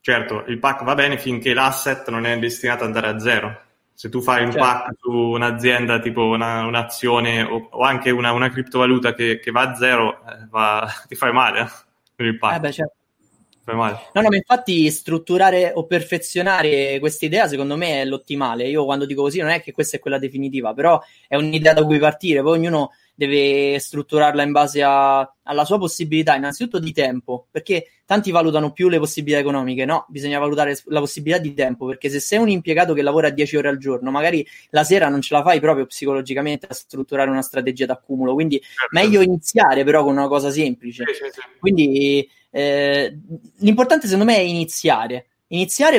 certo, il PAC va bene finché l'asset non è destinato ad andare a zero. Se tu fai un PAC su un'azienda, tipo un'azione o anche una criptovaluta che va a zero, ti fai male per il PAC. Certo. No, ma infatti strutturare o perfezionare questa idea secondo me è l'ottimale. Io quando dico così non è che questa è quella definitiva, però è un'idea da cui partire, poi ognuno deve strutturarla in base alla sua possibilità, innanzitutto di tempo, perché tanti valutano più le possibilità economiche. No, bisogna valutare la possibilità di tempo, perché se sei un impiegato che lavora 10 ore al giorno, magari la sera non ce la fai proprio psicologicamente a strutturare una strategia d'accumulo, quindi meglio iniziare però con una cosa semplice. Quindi l'importante secondo me è iniziare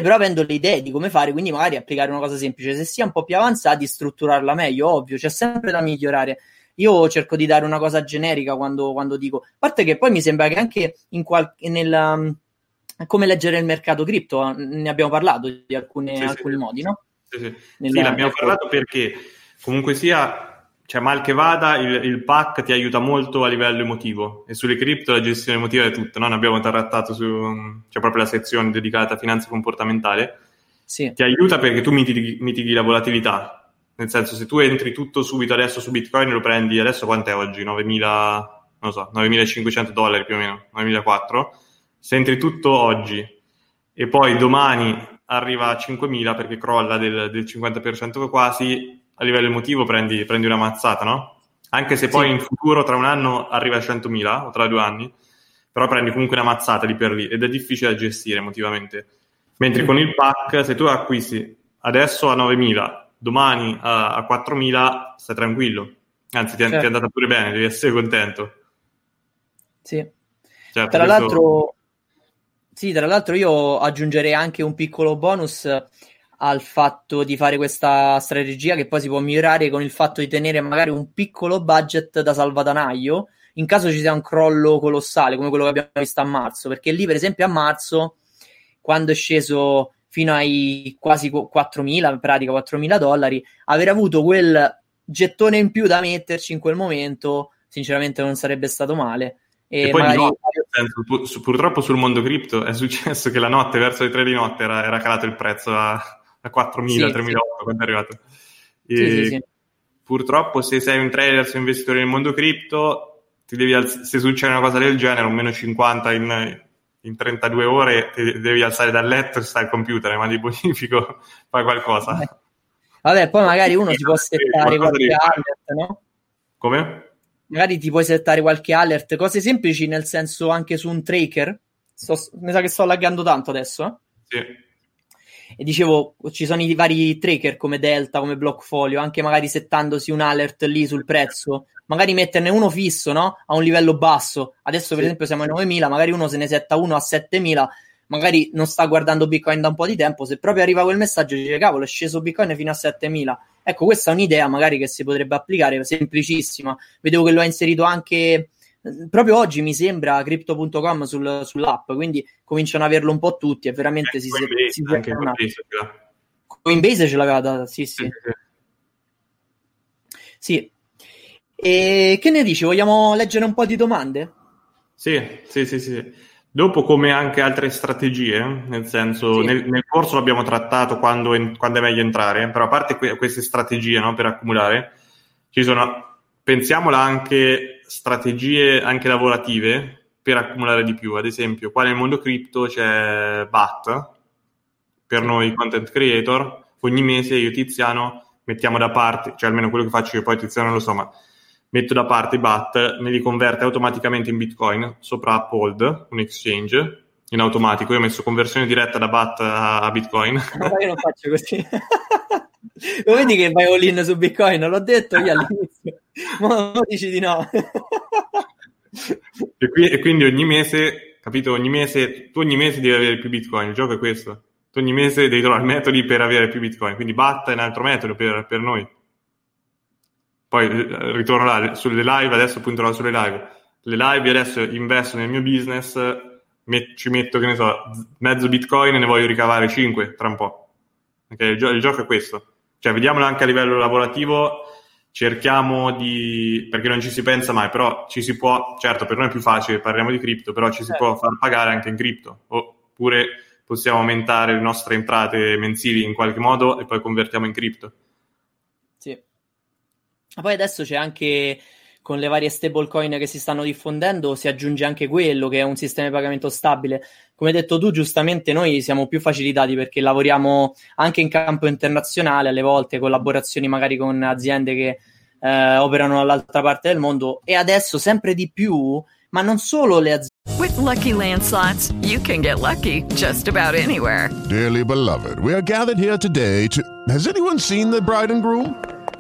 però avendo le idee di come fare, quindi magari applicare una cosa semplice, se si è un po' più avanzati strutturarla meglio. Ovvio, c'è sempre da migliorare. Io cerco di dare una cosa generica quando dico, a parte che poi mi sembra che anche come leggere il mercato cripto, ne abbiamo parlato di alcuni modi, no? Sì, l'abbiamo parlato, perché comunque sia, cioè mal che vada, il PAC ti aiuta molto a livello emotivo, e sulle cripto la gestione emotiva è tutto, no? Ne abbiamo trattato c'è proprio la sezione dedicata a finanza comportamentale. Sì. Ti aiuta perché tu mitighi la volatilità, nel senso, se tu entri tutto subito adesso su Bitcoin, lo prendi, adesso quant'è oggi? 9.500 dollari più o meno, 9.400. Se entri tutto oggi e poi domani arriva a 5.000 perché crolla del 50% quasi, a livello emotivo prendi una mazzata, no? Anche se poi in futuro tra un anno arriva a 100.000 o tra 2 anni, però prendi comunque una mazzata lì per lì ed è difficile da gestire emotivamente. Mentre con il PAC, se tu acquisti adesso a 9.000, domani a 4.000 stai tranquillo, anzi ti è andata pure bene, devi essere contento. Sì, certo, tra l'altro io aggiungerei anche un piccolo bonus al fatto di fare questa strategia, che poi si può migliorare con il fatto di tenere magari un piccolo budget da salvadanaio in caso ci sia un crollo colossale come quello che abbiamo visto a marzo, perché lì per esempio a marzo, quando è sceso fino ai quasi 4.000, in pratica $4.000, aver avuto quel gettone in più da metterci in quel momento sinceramente non sarebbe stato male, E poi magari... purtroppo sul mondo cripto è successo che la notte, verso le 3 di notte, era calato il prezzo a 4.000, sì, 3.800 sì. Quando è arrivato. E sì. Purtroppo se sei un trader, sei un investitore nel mondo cripto, se succede una cosa del genere, un meno 50 in 32 ore, ti devi alzare dal letto e stare al computer, ma di bonifico fai qualcosa. Vabbè, poi magari uno si può settare qualche alert, no? Come? Magari ti puoi settare qualche alert, cose semplici, nel senso anche su un tracker. Mi sa che sto laggando tanto adesso, eh? Sì. E dicevo, ci sono i vari tracker come Delta, come Blockfolio, anche magari settandosi un alert lì sul prezzo, magari metterne uno fisso, no? A un livello basso. Adesso per esempio siamo a 9.000, magari uno se ne setta uno a 7.000, magari non sta guardando Bitcoin da un po' di tempo, se proprio arriva quel messaggio dice cavolo, è sceso Bitcoin fino a 7.000. Ecco, questa è un'idea magari che si potrebbe applicare, semplicissima. Vedevo che lo ha inserito anche proprio oggi, mi sembra, crypto.com sull'app, quindi cominciano ad averlo un po' tutti e veramente Coinbase ce l'aveva data, sì. E che ne dici? Vogliamo leggere un po' di domande? Sì. Dopo, come anche altre strategie, nel senso, nel corso l'abbiamo trattato quando è meglio entrare, però a parte queste strategie, no, per accumulare, ci sono, pensiamola, anche strategie anche lavorative per accumulare di più. Ad esempio, qua nel mondo cripto c'è BAT, per noi content creator, ogni mese io, Tiziano, mettiamo da parte, cioè almeno quello che faccio io, poi Tiziano non lo so, ma metto da parte i BAT, me li converte automaticamente in Bitcoin sopra Uphold, un exchange, in automatico. Io ho messo conversione diretta da BAT a Bitcoin. Ma io non faccio così. Lo vedi che vai all in su Bitcoin? Non l'ho detto io all'inizio. Ma dici di no. E quindi ogni mese, capito? Tu ogni mese devi avere più Bitcoin. Il gioco è questo. Tu ogni mese devi trovare metodi per avere più Bitcoin. Quindi BAT è un altro metodo per noi. Poi ritorno là, sulle live, adesso punterò sulle live. Le live adesso investo nel mio business, ci metto, che ne so, mezzo Bitcoin e ne voglio ricavare 5 tra un po'. Okay? Il gioco è questo. Cioè, vediamolo anche a livello lavorativo, cerchiamo di... perché non ci si pensa mai, però ci si può... Certo, per noi è più facile, parliamo di cripto, però ci si può far pagare anche in cripto. Oppure possiamo aumentare le nostre entrate mensili in qualche modo e poi convertiamo in cripto. Sì. Poi adesso c'è anche, con le varie stablecoin che si stanno diffondendo, si aggiunge anche quello che è un sistema di pagamento stabile. Come hai detto tu, giustamente noi siamo più facilitati perché lavoriamo anche in campo internazionale, alle volte collaborazioni magari con aziende che operano dall'altra parte del mondo, e adesso sempre di più, ma non solo le aziende. With Lucky Land Slots, you can get lucky just about anywhere. Dearly beloved, we are gathered here today to... Has anyone seen the bride and groom?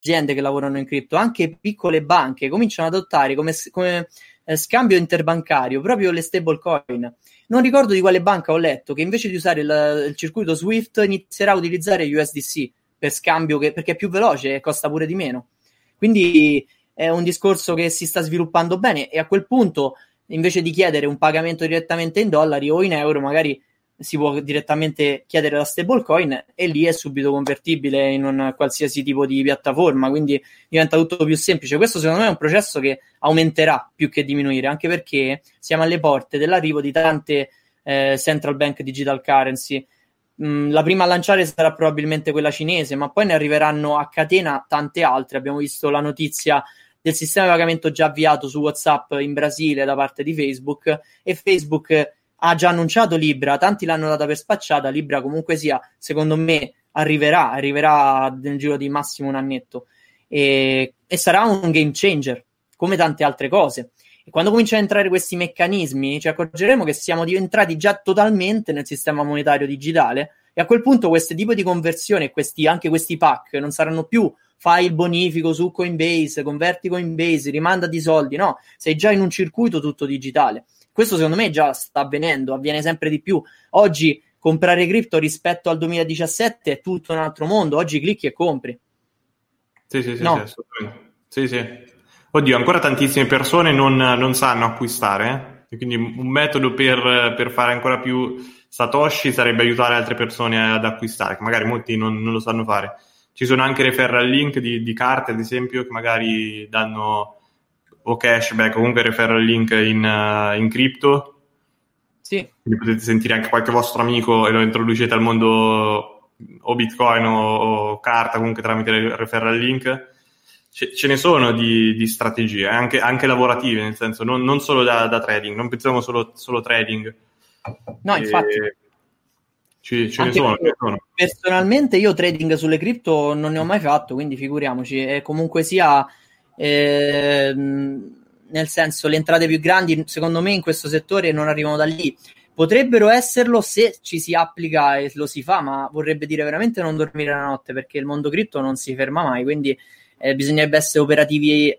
Aziende che lavorano in cripto, anche piccole banche, cominciano ad adottare come scambio interbancario proprio le stablecoin. Non ricordo di quale banca ho letto che invece di usare il circuito Swift inizierà a utilizzare USDC per scambio, perché è più veloce e costa pure di meno. Quindi è un discorso che si sta sviluppando bene, e a quel punto invece di chiedere un pagamento direttamente in dollari o in euro, magari si può direttamente chiedere la stablecoin e lì è subito convertibile in un qualsiasi tipo di piattaforma, quindi diventa tutto più semplice. Questo secondo me è un processo che aumenterà più che diminuire, anche perché siamo alle porte dell'arrivo di tante central bank digital currency. La prima a lanciare sarà probabilmente quella cinese, ma poi ne arriveranno a catena tante altre. Abbiamo visto la notizia del sistema di pagamento già avviato su WhatsApp in Brasile da parte di Facebook, e Facebook ha già annunciato Libra, tanti l'hanno data per spacciata. Libra comunque sia, secondo me, arriverà nel giro di massimo un annetto e sarà un game changer come tante altre cose. E quando cominciano a entrare questi meccanismi ci accorgeremo che siamo diventati già totalmente nel sistema monetario digitale, e a quel punto questo tipo di conversione, anche questi pack, non saranno più fai il bonifico su Coinbase, converti Coinbase, rimandati soldi, no, sei già in un circuito tutto digitale. Questo secondo me già sta avvenendo, avviene sempre di più. Oggi comprare cripto rispetto al 2017 è tutto un altro mondo, oggi clicchi e compri. Sì, no? Sì, assolutamente. Oddio, ancora tantissime persone non sanno acquistare, eh? E quindi un metodo per fare ancora più satoshi sarebbe aiutare altre persone ad acquistare, che magari molti non lo sanno fare. Ci sono anche referral link di carte, ad esempio, che magari danno o cashback, comunque referral link in cripto. Sì. Quindi potete sentire anche qualche vostro amico e lo introducete al mondo o Bitcoin o carta, comunque tramite referral link. Ce ne sono di strategie, anche lavorative, nel senso non solo da trading, non pensiamo solo trading. No, infatti. Ce ne sono. Personalmente io trading sulle cripto non ne ho mai fatto, quindi figuriamoci. E comunque sia... nel senso, le entrate più grandi secondo me in questo settore non arrivano da lì. Potrebbero esserlo se ci si applica e lo si fa, ma vorrebbe dire veramente non dormire la notte, perché il mondo cripto non si ferma mai, quindi bisognerebbe essere operativi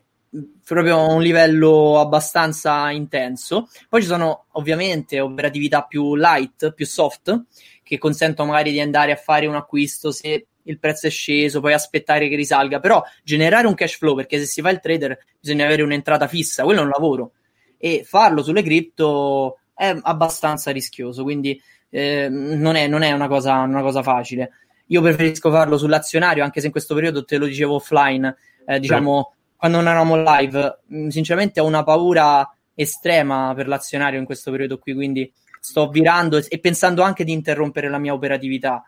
proprio a un livello abbastanza intenso. Poi ci sono ovviamente operatività più light, più soft, che consentono magari di andare a fare un acquisto se il prezzo è sceso, poi aspettare che risalga, però generare un cash flow, perché se si fa il trader bisogna avere un'entrata fissa, quello è un lavoro, e farlo sulle cripto è abbastanza rischioso, quindi non è una cosa facile. Io preferisco farlo sull'azionario, anche se in questo periodo, te lo dicevo offline, quando non eravamo live, sinceramente ho una paura estrema per l'azionario in questo periodo qui, quindi sto virando e pensando anche di interrompere la mia operatività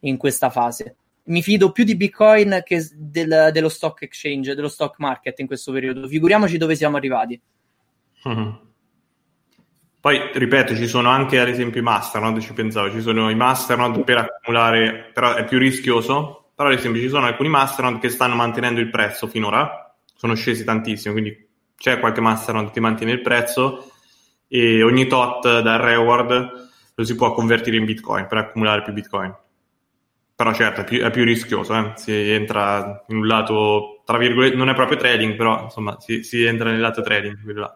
in questa fase. Mi fido più di Bitcoin che dello stock exchange, dello stock market in questo periodo. Figuriamoci dove siamo arrivati. Mm-hmm. Poi, ripeto, ci sono anche ad esempio i masternode, ci pensavo, ci sono i masternode per accumulare, però è più rischioso, però ad esempio ci sono alcuni masternode che stanno mantenendo il prezzo finora, sono scesi tantissimo, quindi c'è qualche masternode che mantiene il prezzo e ogni tot dal reward lo si può convertire in Bitcoin per accumulare più Bitcoin. Però certo, è più rischioso, si entra in un lato, tra virgolette, non è proprio trading, però insomma si entra nel lato trading. Là.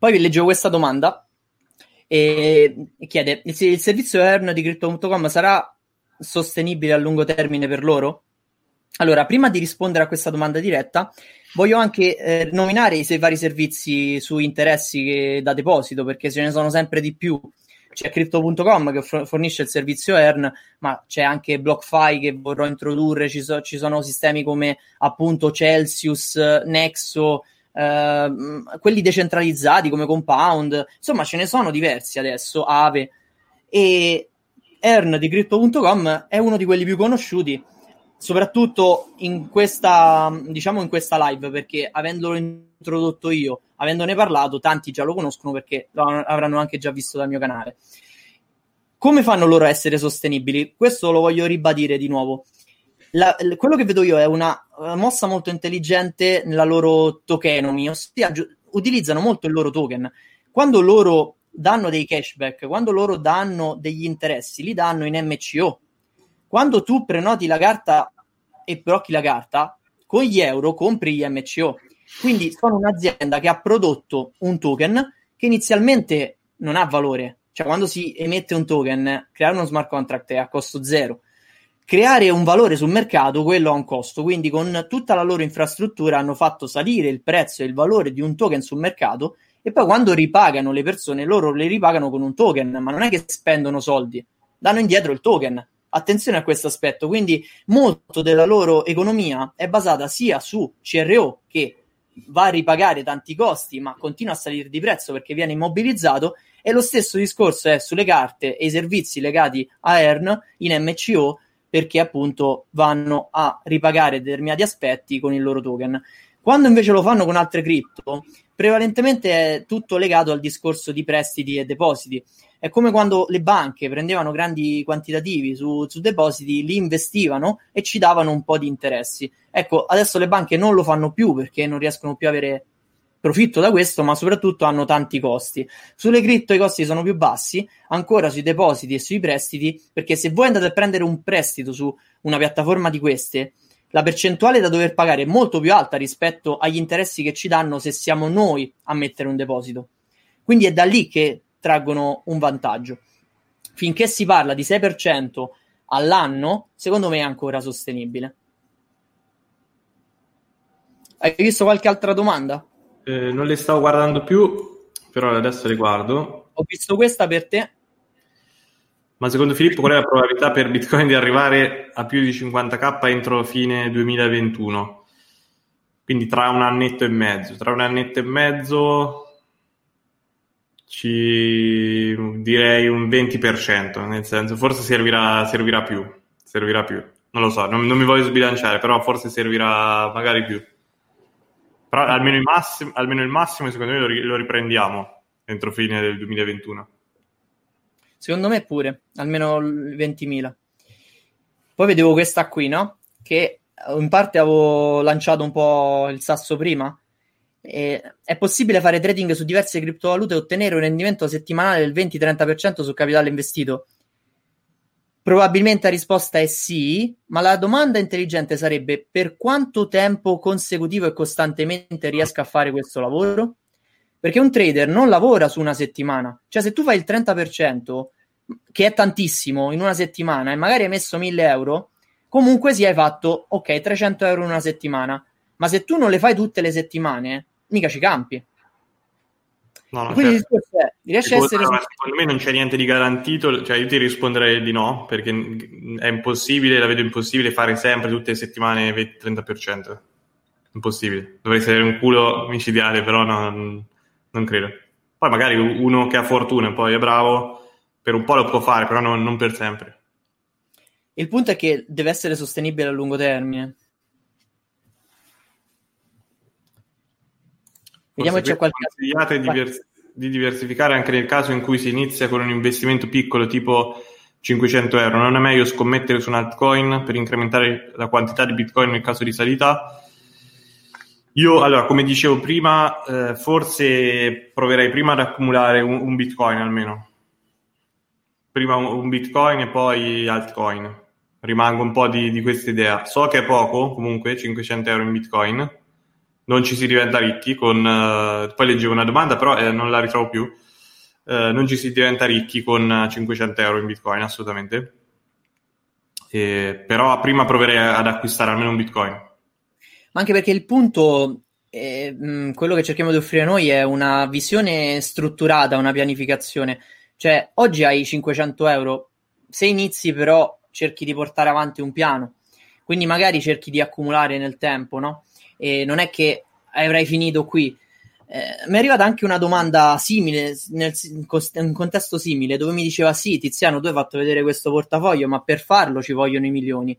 Poi vi leggevo questa domanda e chiede, il servizio eterno di crypto.com sarà sostenibile a lungo termine per loro? Allora, prima di rispondere a questa domanda diretta, voglio anche nominare i vari servizi su interessi da deposito, perché ce ne sono sempre di più. C'è crypto.com che fornisce il servizio earn, ma c'è anche BlockFi che vorrò introdurre, ci sono sistemi come appunto Celsius, Nexo, quelli decentralizzati come Compound, insomma ce ne sono diversi adesso, Aave, e earn di crypto.com è uno di quelli più conosciuti, soprattutto in questa live, perché avendolo introdotto io, avendone parlato, tanti già lo conoscono perché lo avranno anche già visto dal mio canale. Come fanno loro a essere sostenibili? Questo lo voglio ribadire di nuovo. Quello che vedo io è una mossa molto intelligente nella loro tokenomia, ossia utilizzano molto il loro token. Quando loro danno dei cashback, quando loro danno degli interessi, li danno in MCO. Quando tu prenoti la carta e blocchi la carta, con gli euro compri gli MCO. Quindi sono un'azienda che ha prodotto un token che inizialmente non ha valore. Cioè, quando si emette un token, creare uno smart contract è a costo zero. Creare un valore sul mercato, quello ha un costo. Quindi con tutta la loro infrastruttura hanno fatto salire il prezzo e il valore di un token sul mercato, e poi quando ripagano le persone, loro le ripagano con un token, ma non è che spendono soldi, danno indietro il token. Attenzione a questo aspetto. Quindi molto della loro economia è basata sia su CRO, che va a ripagare tanti costi ma continua a salire di prezzo perché viene immobilizzato, e lo stesso discorso è sulle carte e i servizi legati a earn in MCO, perché appunto vanno a ripagare determinati aspetti con il loro token. Quando invece lo fanno con altre cripto, prevalentemente è tutto legato al discorso di prestiti e depositi. È come quando le banche prendevano grandi quantitativi su depositi, li investivano e ci davano un po' di interessi. Ecco, adesso le banche non lo fanno più perché non riescono più a avere profitto da questo, ma soprattutto hanno tanti costi. Sulle cripto i costi sono più bassi, ancora sui depositi e sui prestiti, perché se voi andate a prendere un prestito su una piattaforma di queste, la percentuale da dover pagare è molto più alta rispetto agli interessi che ci danno se siamo noi a mettere un deposito. Quindi è da lì che traggono un vantaggio. Finché si parla di 6% all'anno, secondo me è ancora sostenibile. Hai visto qualche altra domanda? Non le stavo guardando più, però adesso le guardo. Ho visto questa per te. Ma secondo Filippo qual è la probabilità per Bitcoin di arrivare a più di 50k entro fine 2021? Quindi tra un annetto e mezzo ci direi un 20%, nel senso forse servirà più, non lo so, non mi voglio sbilanciare, però forse servirà magari più. Però almeno il massimo secondo me lo riprendiamo entro fine del 2021. Secondo me pure, almeno 20.000. Poi vedevo questa qui, no? Che in parte avevo lanciato un po' il sasso prima. È possibile fare trading su diverse criptovalute e ottenere un rendimento settimanale del 20-30% sul capitale investito? Probabilmente la risposta è sì, ma la domanda intelligente sarebbe: per quanto tempo consecutivo e costantemente riesco a fare questo lavoro? Perché un trader non lavora su una settimana, cioè se tu fai il 30%, che è tantissimo, in una settimana, e magari hai messo 1.000 euro, comunque hai fatto, ok, 300 euro in una settimana, ma se tu non le fai tutte le settimane, mica ci campi. No, quindi certo. Riesci a essere... Secondo me non c'è niente di garantito, cioè io ti risponderei di no, perché è impossibile, la vedo impossibile fare sempre tutte le settimane 30%. Impossibile. Dovresti avere un culo micidiale, però non credo. Poi magari uno che ha fortuna e poi è bravo, per un po' lo può fare, però non per sempre. Il punto è che deve essere sostenibile a lungo termine. Vediamo se c'è qualche... di diversificare anche nel caso in cui si inizia con un investimento piccolo tipo 500 euro. Non è meglio scommettere su un altcoin per incrementare la quantità di Bitcoin nel caso di salita? Io, allora, come dicevo prima, forse proverei prima ad accumulare un Bitcoin almeno. Prima un Bitcoin e poi altcoin. Rimango un po' di questa idea. So che è poco, comunque, 500 euro in Bitcoin. Non ci si diventa ricchi con... poi leggevo una domanda, però non la ritrovo più. Non ci si diventa ricchi con 500 euro in Bitcoin, assolutamente. Però prima proverei ad acquistare almeno un Bitcoin. Ma anche perché il punto, quello che cerchiamo di offrire noi è una visione strutturata, una pianificazione. Cioè, oggi hai 500 euro, se inizi però cerchi di portare avanti un piano. Quindi magari cerchi di accumulare nel tempo, no? E non è che avrai finito qui. Mi è arrivata anche una domanda simile, in un contesto simile, dove mi diceva: sì, Tiziano, tu hai fatto vedere questo portafoglio, ma per farlo ci vogliono i milioni.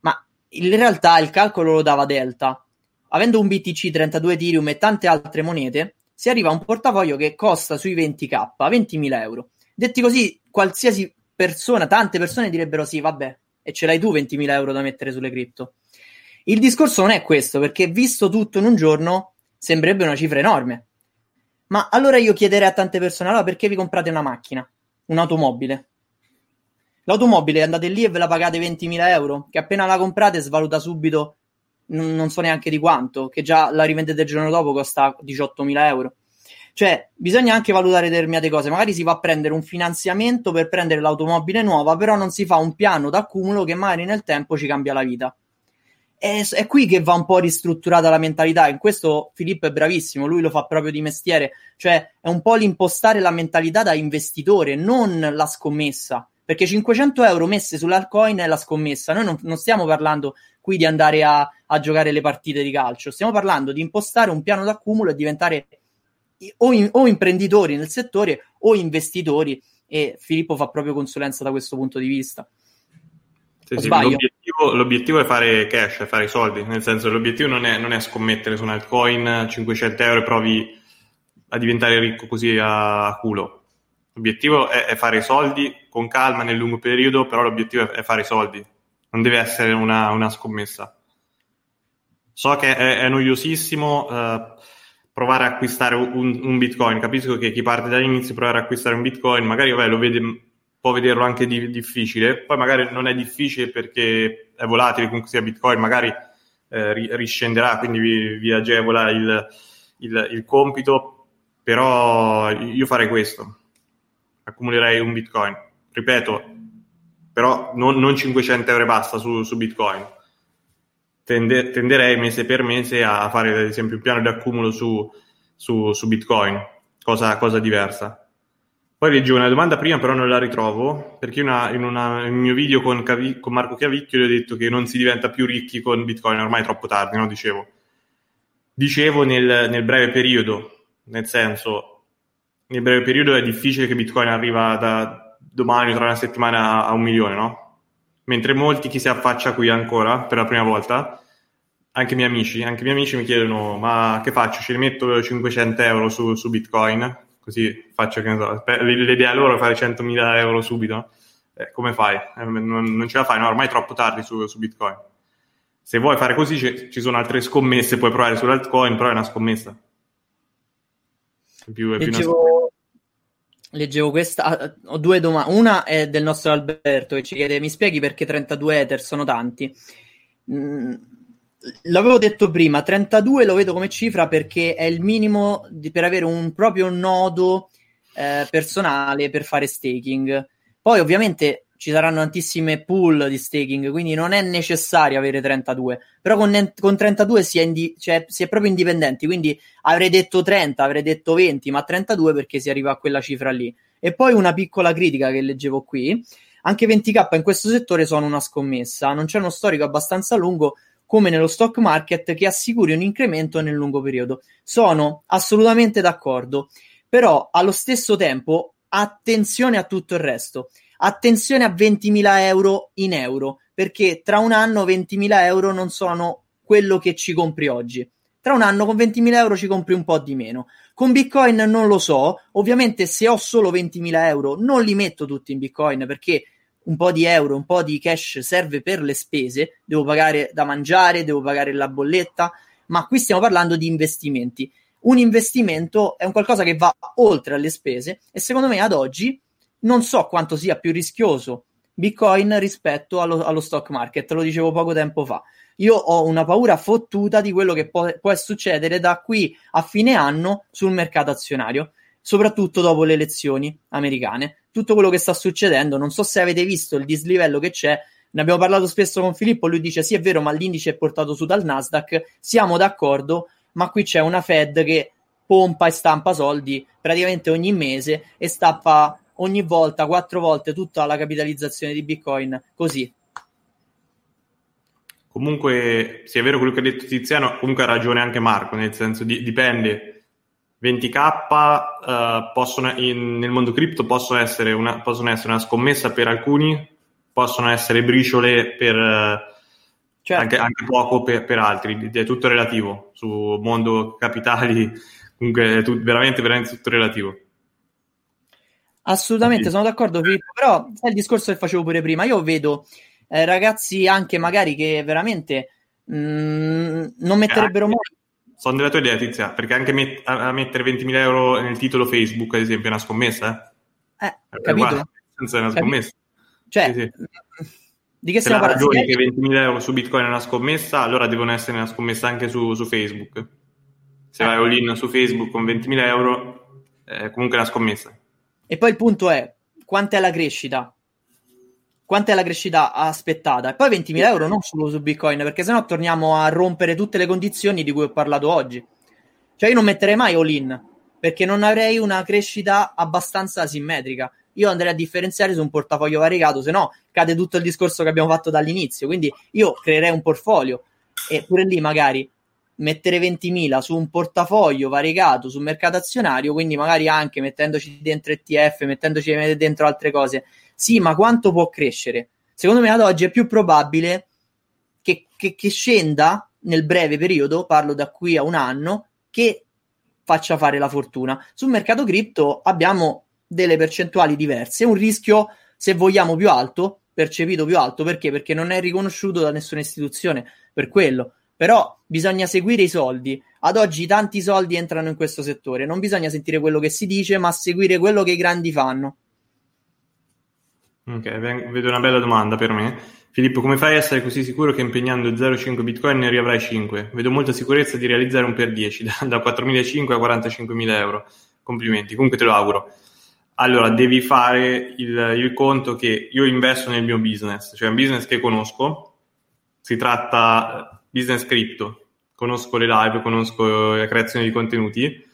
Ma in realtà il calcolo lo dava Delta. Avendo un BTC, 32 Ethereum e tante altre monete, si arriva a un portafoglio che costa sui 20.000, 20.000 euro. Detti così, qualsiasi persona, tante persone direbbero: sì, vabbè, e ce l'hai tu 20.000 euro da mettere sulle cripto. Il discorso non è questo, perché visto tutto in un giorno sembrerebbe una cifra enorme. Ma allora io chiederei a tante persone: allora perché vi comprate una macchina, un'automobile? L'automobile andate lì e ve la pagate 20.000 euro, che appena la comprate svaluta subito, non so neanche di quanto, che già la rivendete il giorno dopo costa 18.000 euro. Cioè, bisogna anche valutare determinate cose. Magari si va a prendere un finanziamento per prendere l'automobile nuova, però non si fa un piano d'accumulo che magari nel tempo ci cambia la vita. È qui che va un po' ristrutturata la mentalità. In questo Filippo è bravissimo, lui lo fa proprio di mestiere, cioè è un po' l'impostare la mentalità da investitore, non la scommessa, perché 500 euro messe sull'altcoin è la scommessa. Noi non stiamo parlando qui di andare a giocare le partite di calcio, stiamo parlando di impostare un piano d'accumulo e diventare o imprenditori nel settore o investitori, e Filippo fa proprio consulenza da questo punto di vista. Sì, l'obiettivo è fare cash, è fare i soldi, nel senso l'obiettivo non è scommettere su un altcoin 500 euro e provi a diventare ricco così a culo. L'obiettivo è fare i soldi con calma nel lungo periodo, però l'obiettivo è fare i soldi, non deve essere una scommessa. So che è noiosissimo provare a acquistare un Bitcoin, capisco che chi parte dall'inizio provare a acquistare un Bitcoin, magari lo vede, può vederlo anche difficile, poi magari non è difficile perché è volatile, comunque sia Bitcoin magari riscenderà, quindi vi agevola il compito, però io farei questo, accumulerei un Bitcoin, ripeto, però non 500 euro e basta su Bitcoin. Tenderei mese per mese a fare ad esempio un piano di accumulo su Bitcoin, cosa diversa. Poi leggevo una domanda prima, però non la ritrovo, perché in un mio video con Marco Chiavicchio gli ho detto che non si diventa più ricchi con Bitcoin, ormai è troppo tardi, no? Dicevo nel breve periodo, nel senso, nel breve periodo è difficile che Bitcoin arriva da domani o tra una settimana a 1 milione, no? Mentre molti, chi si affaccia qui ancora per la prima volta, anche i miei amici mi chiedono, ma che faccio, ci rimetto 500 euro su Bitcoin? Così faccio, che ne so, l'idea loro è fare 100.000 euro subito. Come fai? Non ce la fai, no? Ormai è troppo tardi su Bitcoin. Se vuoi fare così ci sono altre scommesse, puoi provare sull'altcoin, però è una scommessa. Leggevo questa, ho due domande. Una è del nostro Alberto che ci chiede: mi spieghi perché 32 Ether sono tanti? L'avevo detto prima, 32 lo vedo come cifra perché è il minimo per avere un proprio nodo personale per fare staking. Poi ovviamente ci saranno tantissime pool di staking, quindi non è necessario avere 32, però con 32 si è proprio indipendenti, quindi avrei detto 30, avrei detto 20, ma 32 perché si arriva a quella cifra lì. E poi una piccola critica che leggevo qui: anche 20k in questo settore sono una scommessa, non c'è uno storico abbastanza lungo come nello stock market che assicuri un incremento nel lungo periodo. Sono assolutamente d'accordo, però allo stesso tempo attenzione a tutto il resto, attenzione a 20.000 euro in euro, perché tra un anno 20.000 euro non sono quello che ci compri oggi. Tra un anno con 20.000 euro ci compri un po' di meno. Con Bitcoin non lo so, ovviamente se ho solo 20.000 euro non li metto tutti in Bitcoin, perché un po' di euro, un po' di cash serve per le spese, devo pagare da mangiare, devo pagare la bolletta, ma qui stiamo parlando di investimenti. Un investimento è un qualcosa che va oltre alle spese e secondo me ad oggi non so quanto sia più rischioso Bitcoin rispetto allo stock market, lo dicevo poco tempo fa. Io ho una paura fottuta di quello che può succedere da qui a fine anno sul mercato azionario, soprattutto dopo le elezioni americane. Tutto quello che sta succedendo, non so se avete visto il dislivello che c'è, ne abbiamo parlato spesso con Filippo, lui dice sì è vero ma l'indice è portato su dal Nasdaq, siamo d'accordo, ma qui c'è una Fed che pompa e stampa soldi praticamente ogni mese e stappa ogni volta 4 volte tutta la capitalizzazione di Bitcoin, così. Comunque, se è vero quello che ha detto Tiziano, comunque ha ragione anche Marco, nel senso dipende. 20k possono nel mondo cripto possono essere una scommessa per alcuni, possono essere briciole per certo. anche poco per altri, è tutto relativo su mondo capitali, comunque è veramente tutto relativo. Assolutamente, sì. Sono d'accordo Filippo, però è il discorso che facevo pure prima, io vedo ragazzi anche magari che veramente non metterebbero mai. Sono della tua idea, Tizia, perché anche a mettere 20.000 euro nel titolo Facebook, ad esempio, è una scommessa? Capito. Senza una scommessa. Cioè, sì. Di che stiamo parlando? Se la ragione che 20.000 euro su Bitcoin è una scommessa, allora devono essere una scommessa anche su Facebook. Se vai all-in su Facebook con 20.000 euro, è comunque una scommessa. E poi il punto è, quanta è la crescita? Quanta è la crescita aspettata? E poi 20.000 euro non solo su Bitcoin, perché sennò torniamo a rompere tutte le condizioni di cui ho parlato oggi. Cioè io non metterei mai all-in, perché non avrei una crescita abbastanza simmetrica. Io andrei a differenziare su un portafoglio variegato, se no cade tutto il discorso che abbiamo fatto dall'inizio. Quindi io creerei un portfolio e pure lì magari mettere 20.000 su un portafoglio variegato sul mercato azionario, quindi magari anche mettendoci dentro ETF, mettendoci dentro altre cose. Sì, ma quanto può crescere? Secondo me ad oggi è più probabile che scenda nel breve periodo, parlo da qui a un anno, che faccia fare la fortuna. Sul mercato cripto abbiamo delle percentuali diverse, un rischio, se vogliamo, più alto, percepito più alto. Perché? Perché non è riconosciuto da nessuna istituzione, per quello. Però bisogna seguire i soldi. Ad oggi tanti soldi entrano in questo settore, non bisogna sentire quello che si dice, ma seguire quello che i grandi fanno. Ok, vedo una bella domanda per me. Filippo, come fai a essere così sicuro che impegnando 0,5 bitcoin ne riavrai 5? Vedo molta sicurezza di realizzare un per 10, da 4.500 a 45.000 euro. Complimenti, comunque te lo auguro. Allora, devi fare il conto che io investo nel mio business, cioè un business che conosco, si tratta business cripto, conosco le live, conosco la creazione di contenuti,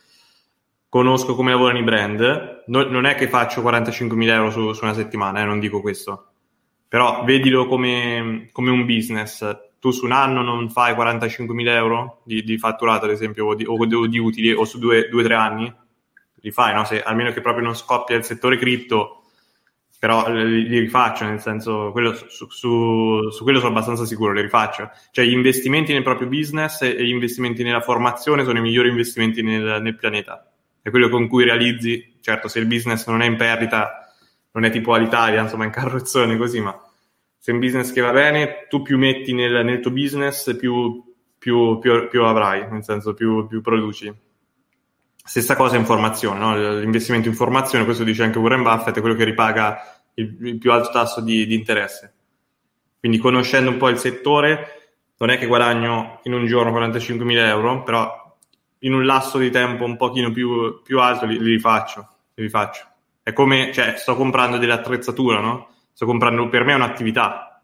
conosco come lavorano i brand, non è che faccio 45.000 euro su una settimana, non dico questo, però vedilo come un business. Tu su un anno non fai 45.000 euro di fatturato, ad esempio, o di utili, o su 2-3 anni? Li fai, no? Se, almeno che proprio non scoppia il settore cripto, però li rifaccio, nel senso, quello su quello sono abbastanza sicuro, li rifaccio. Cioè gli investimenti nel proprio business e gli investimenti nella formazione sono i migliori investimenti nel pianeta. È quello con cui realizzi, certo, se il business non è in perdita, non è tipo all'Italia, insomma, in carrozzone così, ma se è un business che va bene, tu più metti nel tuo business, più avrai, nel senso più produci. Stessa cosa in formazione, no? L'investimento in formazione, questo dice anche Warren Buffett, è quello che ripaga il più alto tasso di interesse. Quindi conoscendo un po' il settore, non è che guadagno in un giorno 45.000 euro, però in un lasso di tempo un pochino più alto li rifaccio. È come, cioè, sto comprando dell'attrezzatura, no? Sto comprando, per me è un'attività,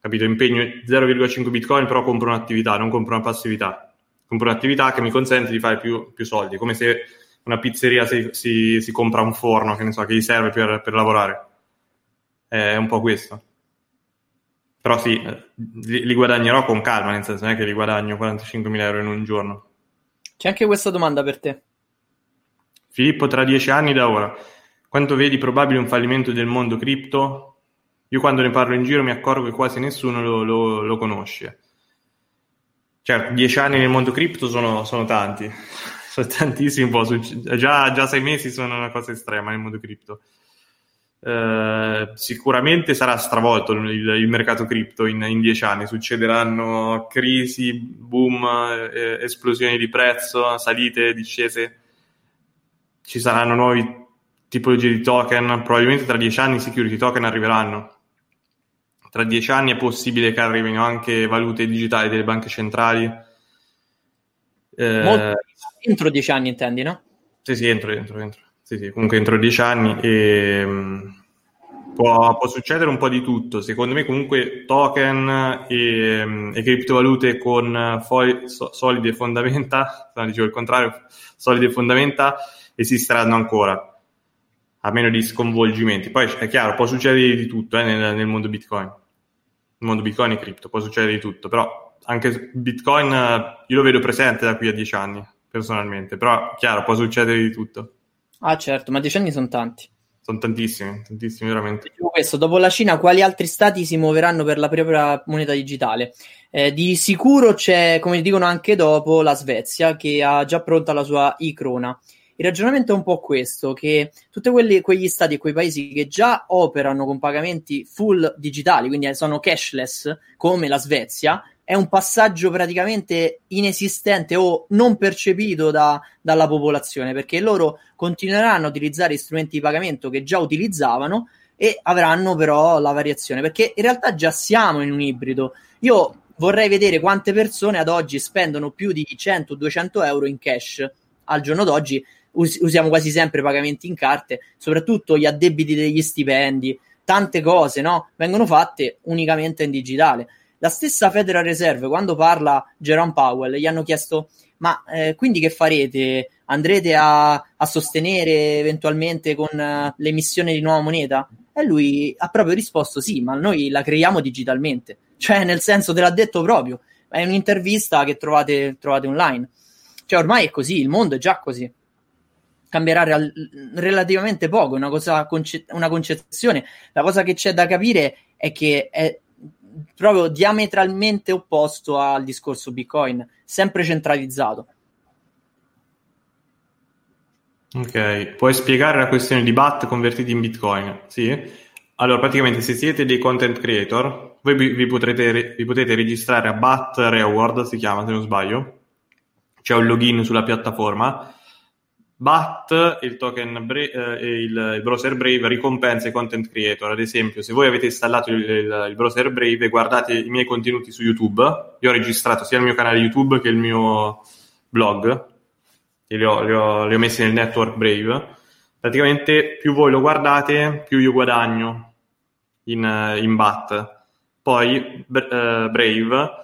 capito? Impegno 0,5 bitcoin, però compro un'attività, non compro una passività. Compro un'attività che mi consente di fare più soldi, come se una pizzeria si compra un forno, che ne so, che gli serve per lavorare. È un po' questo. Però sì, li guadagnerò con calma, nel senso, non è che li guadagno 45.000 euro in un giorno. C'è anche questa domanda per te. Filippo, tra 10 anni da ora, quanto vedi probabile un fallimento del mondo cripto? Io quando ne parlo in giro mi accorgo che quasi nessuno lo conosce. Certo, 10 anni nel mondo cripto sono tanti, sono tantissimi, già 6 mesi sono una cosa estrema nel mondo cripto. Sicuramente sarà stravolto il mercato cripto in 10 anni, succederanno crisi, boom, esplosioni di prezzo, salite, discese, ci saranno nuovi tipologie di token, probabilmente tra 10 anni i security token arriveranno. Tra 10 anni è possibile che arrivino anche valute digitali delle banche centrali. Entro 10 anni, intendi, no? Sì, entro. Sì, comunque entro 10 anni. Può succedere un po' di tutto. Secondo me comunque token e criptovalute con solide fondamenta, no, dicevo il contrario, solide fondamenta esisteranno ancora, a meno di sconvolgimenti. Poi è chiaro, può succedere di tutto nel mondo Bitcoin. Il mondo Bitcoin e cripto, può succedere di tutto, però anche Bitcoin io lo vedo presente da qui a 10 anni, personalmente, però chiaro, può succedere di tutto. Ah certo, ma 10 anni sono tanti. Sono tantissimi veramente. Questo, dopo la Cina, quali altri stati si muoveranno per la propria moneta digitale? Di sicuro c'è, come dicono anche dopo, la Svezia, che ha già pronta la sua e-crona. Il ragionamento è un po' questo, che tutti quegli stati e quei paesi che già operano con pagamenti full digitali, quindi sono cashless, come la Svezia, è un passaggio praticamente inesistente o non percepito dalla popolazione, perché loro continueranno a utilizzare gli strumenti di pagamento che già utilizzavano e avranno però la variazione, perché in realtà già siamo in un ibrido. Io vorrei vedere quante persone ad oggi spendono più di 100-200 euro in cash. Al giorno d'oggi usiamo quasi sempre pagamenti in carte, soprattutto gli addebiti degli stipendi, tante cose, no? Vengono fatte unicamente in digitale. La stessa Federal Reserve, quando parla Jerome Powell, gli hanno chiesto: ma quindi che farete? Andrete a sostenere eventualmente con l'emissione di nuova moneta? E lui ha proprio risposto: sì, ma noi la creiamo digitalmente. Cioè, nel senso, te l'ha detto proprio, è un'intervista che trovate online. Cioè, ormai è così, il mondo è già così. Cambierà relativamente poco, è una concezione. La cosa che c'è da capire è che è proprio diametralmente opposto al discorso Bitcoin, sempre centralizzato. Ok, puoi spiegare la questione di BAT convertiti in Bitcoin? Sì. Allora, praticamente, se siete dei content creator, voi vi potete registrare a BAT Reward, si chiama, se non sbaglio. C'è un login sulla piattaforma. BAT, il token il browser Brave, ricompensa i content creator. Ad esempio, se voi avete installato il browser Brave e guardate i miei contenuti su YouTube, io ho registrato sia il mio canale YouTube che il mio blog, e li ho messi nel network Brave. Praticamente più voi lo guardate, più io guadagno in BAT. Poi Brave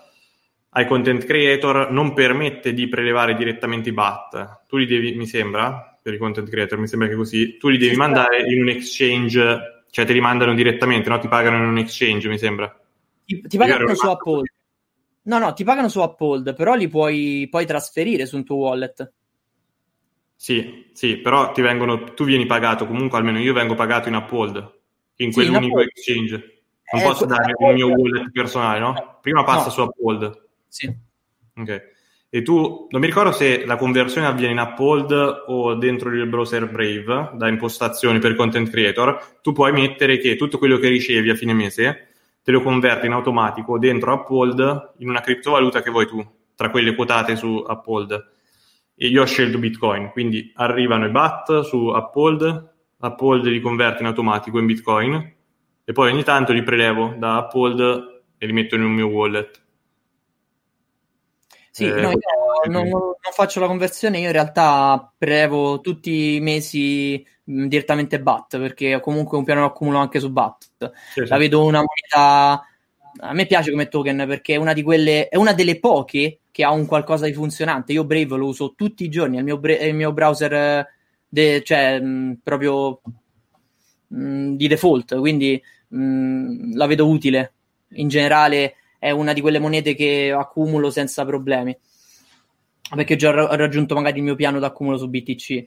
ai content creator non permette di prelevare direttamente i BAT. Tu li devi, mi sembra, per i content creator, mi sembra che così, tu li devi mandare in un exchange, cioè te li mandano direttamente, no? Ti pagano in un exchange, mi sembra. Ti pagano su Uphold. No, ti pagano su Uphold, però li puoi poi trasferire su un tuo wallet. Sì, però tu vieni pagato, comunque almeno io vengo pagato in Uphold, in quell'unico exchange. Non posso dare il mio wallet personale, no? Prima passa su Uphold. Sì. Ok. E tu, non mi ricordo se la conversione avviene in Uphold o dentro il browser Brave, da impostazioni per content creator, tu puoi mettere che tutto quello che ricevi a fine mese te lo converte in automatico dentro Uphold in una criptovaluta che vuoi tu, tra quelle quotate su Uphold. E io ho scelto Bitcoin, quindi arrivano i BAT su Uphold li converto in automatico in Bitcoin e poi ogni tanto li prelevo da Uphold e li metto nel mio wallet. Sì, no, io non faccio la conversione, io in realtà prelevo tutti i mesi direttamente BAT, perché comunque un piano lo accumulo anche su BAT. Sì. La vedo una moneta, a me piace come token perché è una delle poche che ha un qualcosa di funzionante. Io Brave lo uso tutti i giorni, il mio browser di default, quindi la vedo utile. In generale è una di quelle monete che accumulo senza problemi, perché già ho raggiunto magari il mio piano d'accumulo su BTC.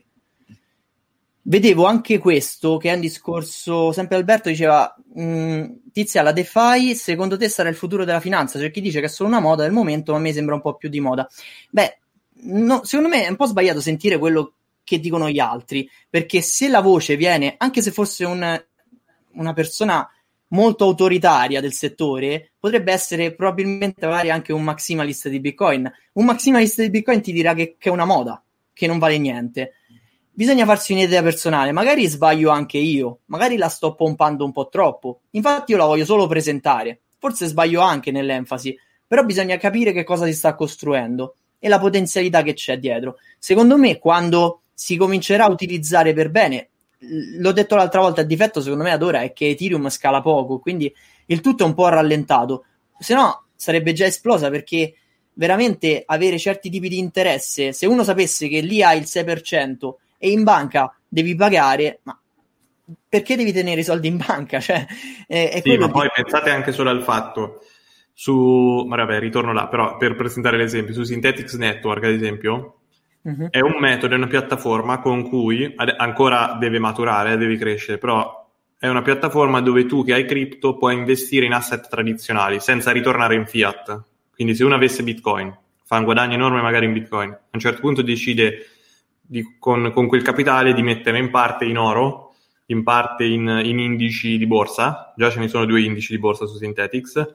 Vedevo anche questo, che è un discorso, sempre Alberto diceva, Tizia, la DeFi secondo te sarà il futuro della finanza? C'è chi dice che è solo una moda del momento, ma a me sembra un po' più di moda. Beh, no, secondo me è un po' sbagliato sentire quello che dicono gli altri, perché se la voce viene, anche se fosse una persona molto autoritaria del settore, potrebbe essere probabilmente magari anche un maximalista di Bitcoin. Un maximalista di Bitcoin ti dirà che è una moda, che non vale niente. Bisogna farsi un'idea personale, magari sbaglio anche io, magari la sto pompando un po' troppo, infatti io la voglio solo presentare, forse sbaglio anche nell'enfasi, però bisogna capire che cosa si sta costruendo e la potenzialità che c'è dietro. Secondo me quando si comincerà a utilizzare per bene, l'ho detto l'altra volta, il difetto secondo me ad ora è che Ethereum scala poco, quindi il tutto è un po' rallentato, se no sarebbe già esplosa, perché veramente avere certi tipi di interesse, se uno sapesse che lì ha il 6%, e in banca devi pagare, ma perché devi tenere i soldi in banca? Cioè, sì, ma poi pensate anche solo al fatto, ritorno là, però per presentare l'esempio, su Synthetix Network, ad esempio, è un metodo, è una piattaforma con cui, ancora deve maturare, deve crescere, però è una piattaforma dove tu che hai cripto puoi investire in asset tradizionali senza ritornare in fiat. Quindi se uno avesse Bitcoin, fa un guadagno enorme magari in Bitcoin, a un certo punto decide con quel capitale di mettere in parte in oro, in parte in indici di borsa, già ce ne sono 2 indici di borsa su Synthetix,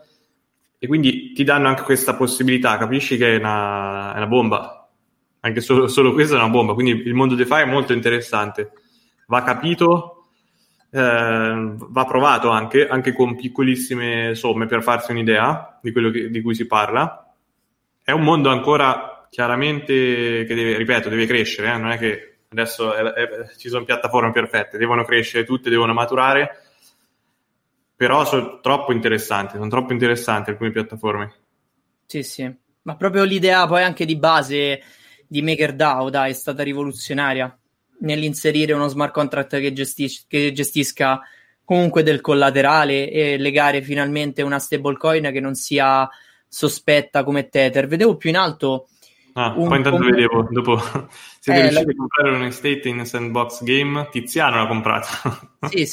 e quindi ti danno anche questa possibilità, capisci che è una bomba, anche solo questa è una bomba, quindi il mondo DeFi è molto interessante, va capito, va provato anche con piccolissime somme per farsi un'idea di quello di cui si parla. È un mondo ancora chiaramente che deve crescere, non è che adesso ci sono piattaforme perfette, devono crescere tutte, devono maturare, però sono troppo interessanti alcune piattaforme. Sì, ma proprio l'idea poi anche di base di MakerDAO è stata rivoluzionaria nell'inserire uno smart contract che gestisca comunque del collaterale e legare finalmente una stablecoin che non sia sospetta come Tether. Vedevo più in alto poi intanto vedevo dopo siete riusciti a comprare un estate in Sandbox Game. Tiziano l'ha comprata. Sì.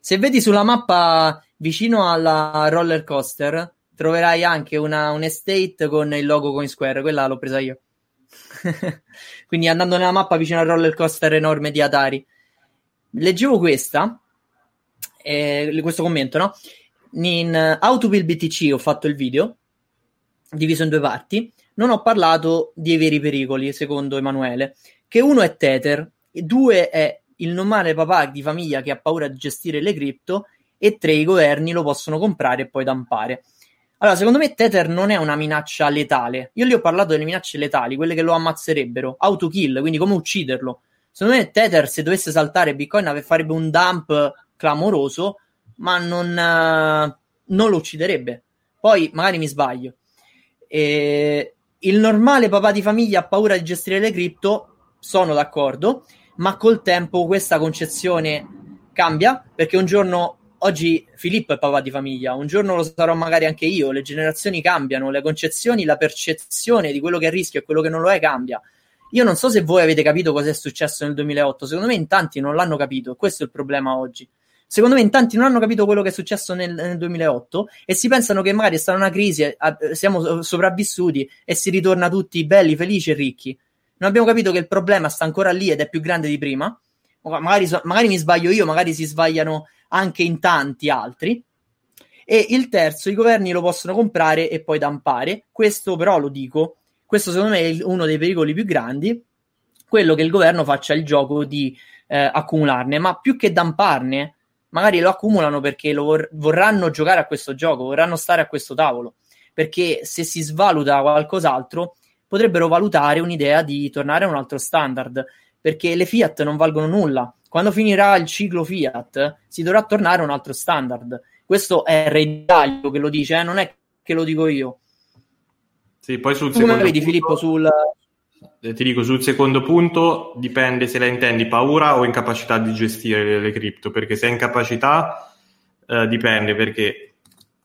Se vedi sulla mappa vicino alla roller coaster troverai anche un estate con il logo Coinsquare, quella l'ho presa io. Quindi andando nella mappa vicino al roller coaster enorme di Atari. Leggevo questo commento, no? In How to Build BTC ho fatto il video diviso in due parti. Non ho parlato dei veri pericoli, secondo Emanuele, che uno è Tether, e due è il normale papà di famiglia che ha paura di gestire le cripto, e tre i governi lo possono comprare e poi dampare. Allora, secondo me Tether non è una minaccia letale. Io gli ho parlato delle minacce letali, quelle che lo ammazzerebbero, autokill, quindi come ucciderlo. Secondo me Tether, se dovesse saltare Bitcoin, farebbe un dump clamoroso, ma non lo ucciderebbe. Poi magari mi sbaglio. Il normale papà di famiglia ha paura di gestire le cripto, sono d'accordo, ma col tempo questa concezione cambia, perché un giorno, oggi Filippo è papà di famiglia, un giorno lo sarò magari anche io, le generazioni cambiano, le concezioni, la percezione di quello che è rischio e quello che non lo è cambia. Io non so se voi avete capito cosa è successo nel 2008, secondo me in tanti non l'hanno capito, questo è il problema oggi. Secondo me in tanti non hanno capito quello che è successo nel 2008 e si pensano che magari è stata una crisi, siamo sopravvissuti e si ritorna tutti belli, felici e ricchi. Non abbiamo capito che il problema sta ancora lì ed è più grande di prima. Magari mi sbaglio io, magari si sbagliano anche in tanti altri. E il terzo, i governi lo possono comprare e poi dampare. Questo però lo dico, questo secondo me è uno dei pericoli più grandi, quello che il governo faccia il gioco di accumularne, ma più che damparne, magari lo accumulano perché vorranno giocare a questo gioco, vorranno stare a questo tavolo, perché se si svaluta qualcos'altro potrebbero valutare un'idea di tornare a un altro standard, perché le fiat non valgono nulla. Quando finirà il ciclo fiat si dovrà tornare a un altro standard. Questo è Redaglio che lo dice, non è che lo dico io. Sì, poi sul secondo punto, vedi, Filippo, ti dico, sul secondo punto dipende se la intendi paura o incapacità di gestire le cripto, perché se è incapacità dipende, perché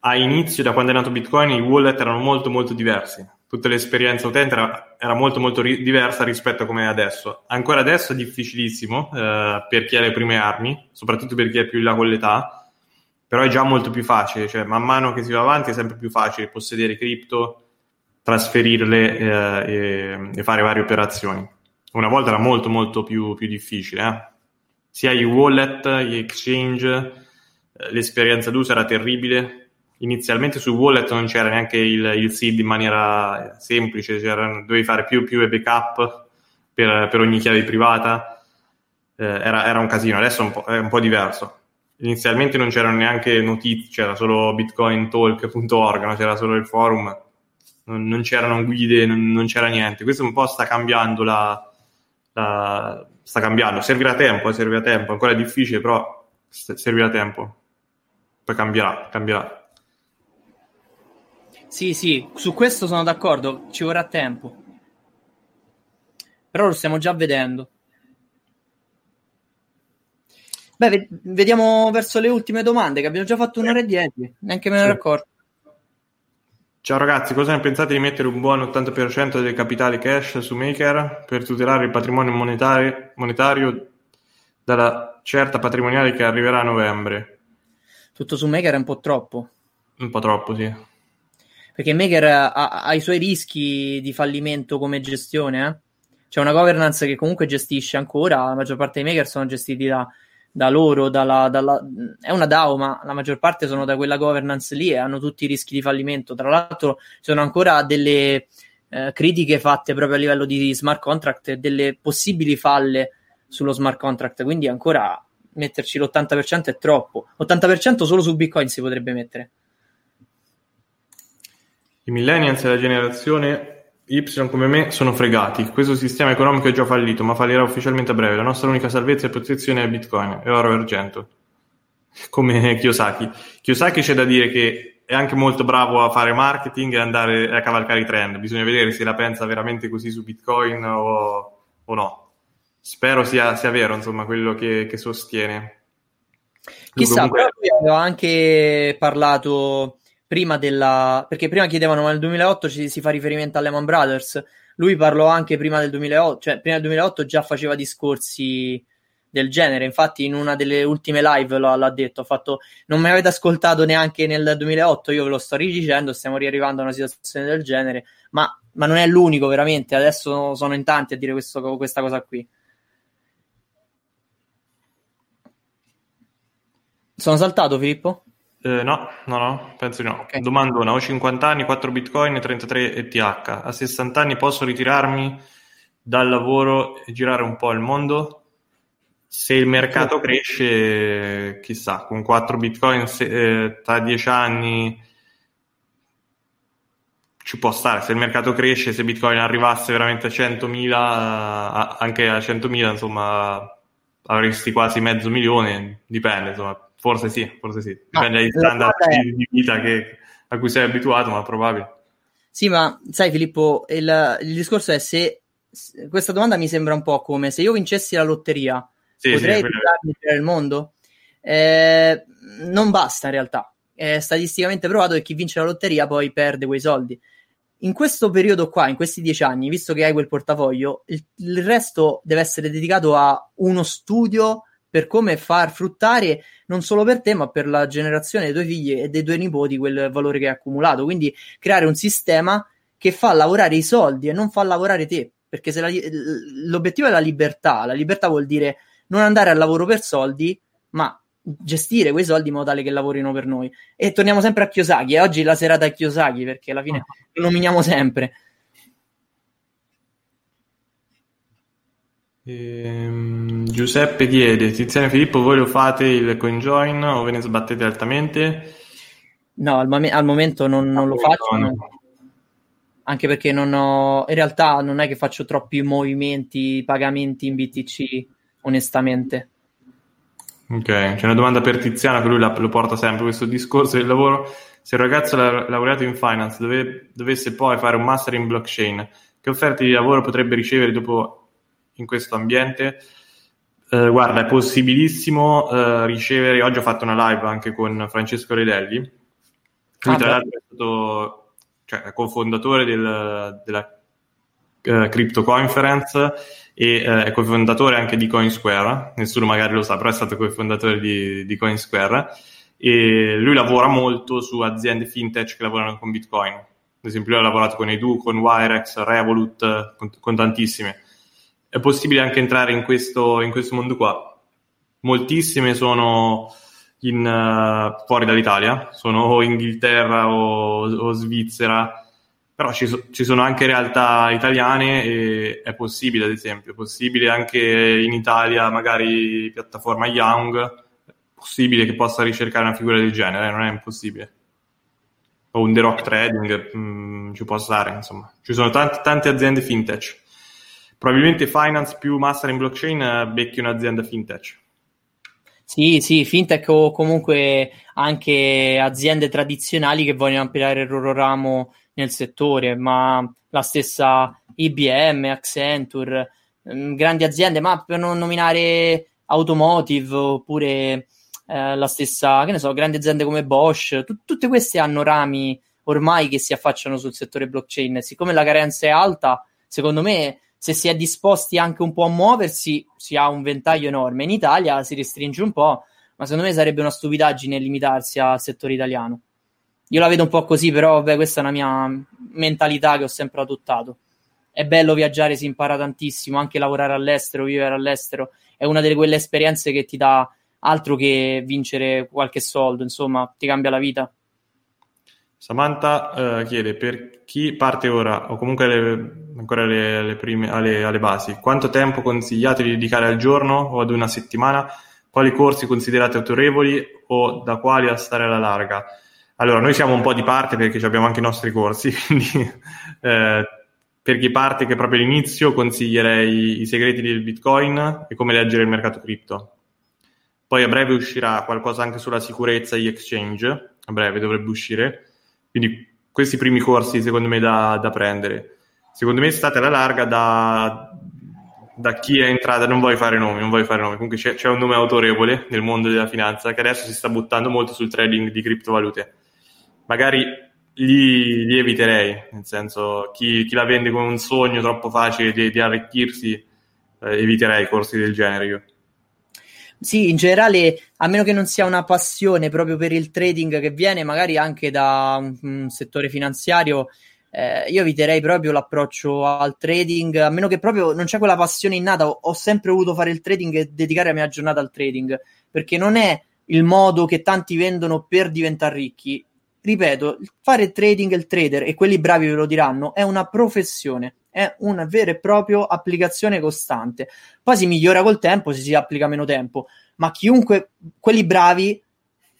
a inizio, da quando è nato Bitcoin, i wallet erano molto molto diversi, tutta l'esperienza utente era molto molto diversa rispetto a come è adesso. Ancora adesso è difficilissimo per chi ha le prime armi, soprattutto per chi è più in là con l'età, però è già molto più facile, cioè man mano che si va avanti è sempre più facile possedere cripto, trasferirle e fare varie operazioni. Una volta era molto molto più difficile, sia i wallet, gli exchange, l'esperienza d'uso era terribile. Inizialmente su wallet non c'era neanche il seed in maniera semplice, dovevi fare più e backup per ogni chiave privata, era un casino. Adesso è un po' diverso. Inizialmente non c'erano neanche notizie, c'era solo bitcointalk.org, no? C'era solo il forum, non c'erano guide, non c'era niente. Questo un po' sta cambiando sta cambiando. Servirà tempo, ancora è difficile, però servirà tempo, poi cambierà. Sì, su questo sono d'accordo, ci vorrà tempo, però lo stiamo già vedendo. Beh, vediamo verso le ultime domande, che abbiamo già fatto 1:10, neanche me ne ero accorto. Ciao ragazzi, cosa ne pensate di mettere un buon 80% del capitale cash su Maker per tutelare il patrimonio monetario dalla certa patrimoniale che arriverà a novembre? Tutto su Maker è un po' troppo. Un po' troppo, sì. Perché Maker ha i suoi rischi di fallimento come gestione. C'è una governance che comunque gestisce ancora, la maggior parte dei Maker sono gestiti da loro, è una DAO, ma la maggior parte sono da quella governance lì e hanno tutti i rischi di fallimento. Tra l'altro sono ancora delle critiche fatte proprio a livello di smart contract e delle possibili falle sullo smart contract, quindi ancora metterci l'80% è troppo. 80% solo su Bitcoin si potrebbe mettere. I millennials e la generazione Y come me sono fregati, questo sistema economico è già fallito ma fallirà ufficialmente a breve, la nostra unica salvezza e protezione è Bitcoin e oro e argento, come Kiyosaki. C'è da dire che è anche molto bravo a fare marketing e andare a cavalcare i trend, bisogna vedere se la pensa veramente così su Bitcoin o no. Spero sia vero, insomma, quello che sostiene. Chissà, comunque... però avevo anche parlato... Perché prima chiedevano, ma nel 2008 ci si fa riferimento a Lehman Brothers? Lui parlò anche prima del 2008, cioè prima del 2008 già faceva discorsi del genere. Infatti in una delle ultime live l'ha detto, ha fatto: non mi avete ascoltato neanche nel 2008, io ve lo sto ridicendo, stiamo riarrivando a una situazione del genere, ma ma non è l'unico, veramente. Adesso sono in tanti a dire questa cosa qui. Sono saltato, Filippo? No, penso di no. Okay. Domandona, ho 50 anni, 4 bitcoin e 33 ETH. A 60 anni posso ritirarmi dal lavoro e girare un po' il mondo? Se il mercato cresce, chissà, con 4 bitcoin tra 10 anni ci può stare. Se il mercato cresce, se bitcoin arrivasse veramente a 100.000, anche a 100.000, insomma, avresti quasi mezzo milione, dipende, insomma. Forse sì. Dipende dagli standard di vita a cui sei abituato, ma probabile. Sì, ma sai Filippo, il discorso è se questa domanda mi sembra un po' come se io vincessi la lotteria, potrei ritirarmi nel mondo? Non basta in realtà. È statisticamente provato che chi vince la lotteria poi perde quei soldi. In questo periodo qua, in questi 10 anni, visto che hai quel portafoglio, il resto deve essere dedicato a uno studio per come far fruttare non solo per te, ma per la generazione dei tuoi figli e dei tuoi nipoti quel valore che hai accumulato. Quindi creare un sistema che fa lavorare i soldi e non fa lavorare te, perché se l'obiettivo è la libertà vuol dire non andare al lavoro per soldi, ma gestire quei soldi in modo tale che lavorino per noi. E torniamo sempre a Kiyosaki, e oggi la serata è Kiyosaki, perché alla fine lo nominiamo sempre. Giuseppe chiede: Tiziano e Filippo, voi lo fate il CoinJoin o ve ne sbattete altamente? No, al momento non lo faccio, anche perché non ho, in realtà non è che faccio troppi movimenti, pagamenti in BTC, onestamente. Ok, c'è una domanda per Tiziano, che lui lo porta sempre, questo discorso del lavoro. Se un ragazzo laureato in finance dovesse poi fare un master in blockchain, che offerte di lavoro potrebbe ricevere dopo in questo ambiente? Guarda, è possibilissimo ricevere. Oggi ho fatto una live anche con Francesco Redelli, lui tra l'altro è stato cofondatore della Crypto Conference e è cofondatore anche di Coinsquare. Nessuno magari lo sa, però è stato cofondatore di Coinsquare, e lui lavora molto su aziende fintech che lavorano con Bitcoin. Ad esempio lui ha lavorato con Edu, con Wirex, Revolut, con tantissime. È possibile anche entrare in questo mondo qua. Moltissime sono fuori dall'Italia, sono o Inghilterra o Svizzera, però ci sono anche realtà italiane, e è possibile, ad esempio, è possibile anche in Italia, magari piattaforma Young, è possibile che possa ricercare una figura del genere, non è impossibile. O un The Rock Trading, ci può stare, insomma. Ci sono tante aziende fintech. Probabilmente finance più master in blockchain becchi un'azienda fintech. Sì, fintech, o comunque anche aziende tradizionali che vogliono ampliare il loro ramo nel settore, ma la stessa IBM, Accenture, grandi aziende, ma per non nominare Automotive, oppure la stessa, che ne so, grandi aziende come Bosch, tutte queste hanno rami ormai che si affacciano sul settore blockchain. Siccome la carenza è alta, secondo me, se si è disposti anche un po' a muoversi, si ha un ventaglio enorme. In Italia si restringe un po', ma secondo me sarebbe una stupidaggine limitarsi al settore italiano. Io la vedo un po' così, però questa è una mia mentalità che ho sempre adottato. È bello viaggiare, si impara tantissimo, anche lavorare all'estero, vivere all'estero. È una di quelle esperienze che ti dà altro che vincere qualche soldo, insomma, ti cambia la vita. Samantha chiede: per chi parte ora o comunque ancora alle prime, alle basi, quanto tempo consigliate di dedicare al giorno o ad una settimana? Quali corsi considerate autorevoli o da quali a stare alla larga? Allora, noi siamo un po' di parte perché abbiamo anche i nostri corsi, quindi per chi parte che è proprio all'inizio consiglierei i segreti del Bitcoin e come leggere il mercato cripto. Poi a breve uscirà qualcosa anche sulla sicurezza e gli exchange, a breve dovrebbe uscire. Quindi questi primi corsi secondo me da prendere. Secondo me state alla larga da chi è entrata, non voglio fare nomi, comunque c'è un nome autorevole nel mondo della finanza che adesso si sta buttando molto sul trading di criptovalute. Magari li eviterei, nel senso chi la vende come un sogno troppo facile di arricchirsi, eviterei corsi del genere io. Sì, in generale, a meno che non sia una passione proprio per il trading che viene magari anche da un settore finanziario, Io eviterei proprio l'approccio al trading, a meno che proprio non c'è quella passione innata. Ho sempre voluto fare il trading e dedicare la mia giornata al trading, perché non è il modo che tanti vendono per diventare ricchi. Ripeto, fare trading e il trader, e quelli bravi ve lo diranno, è una professione, è una vera e propria applicazione costante. Poi si migliora col tempo, si applica meno tempo, ma chiunque, quelli bravi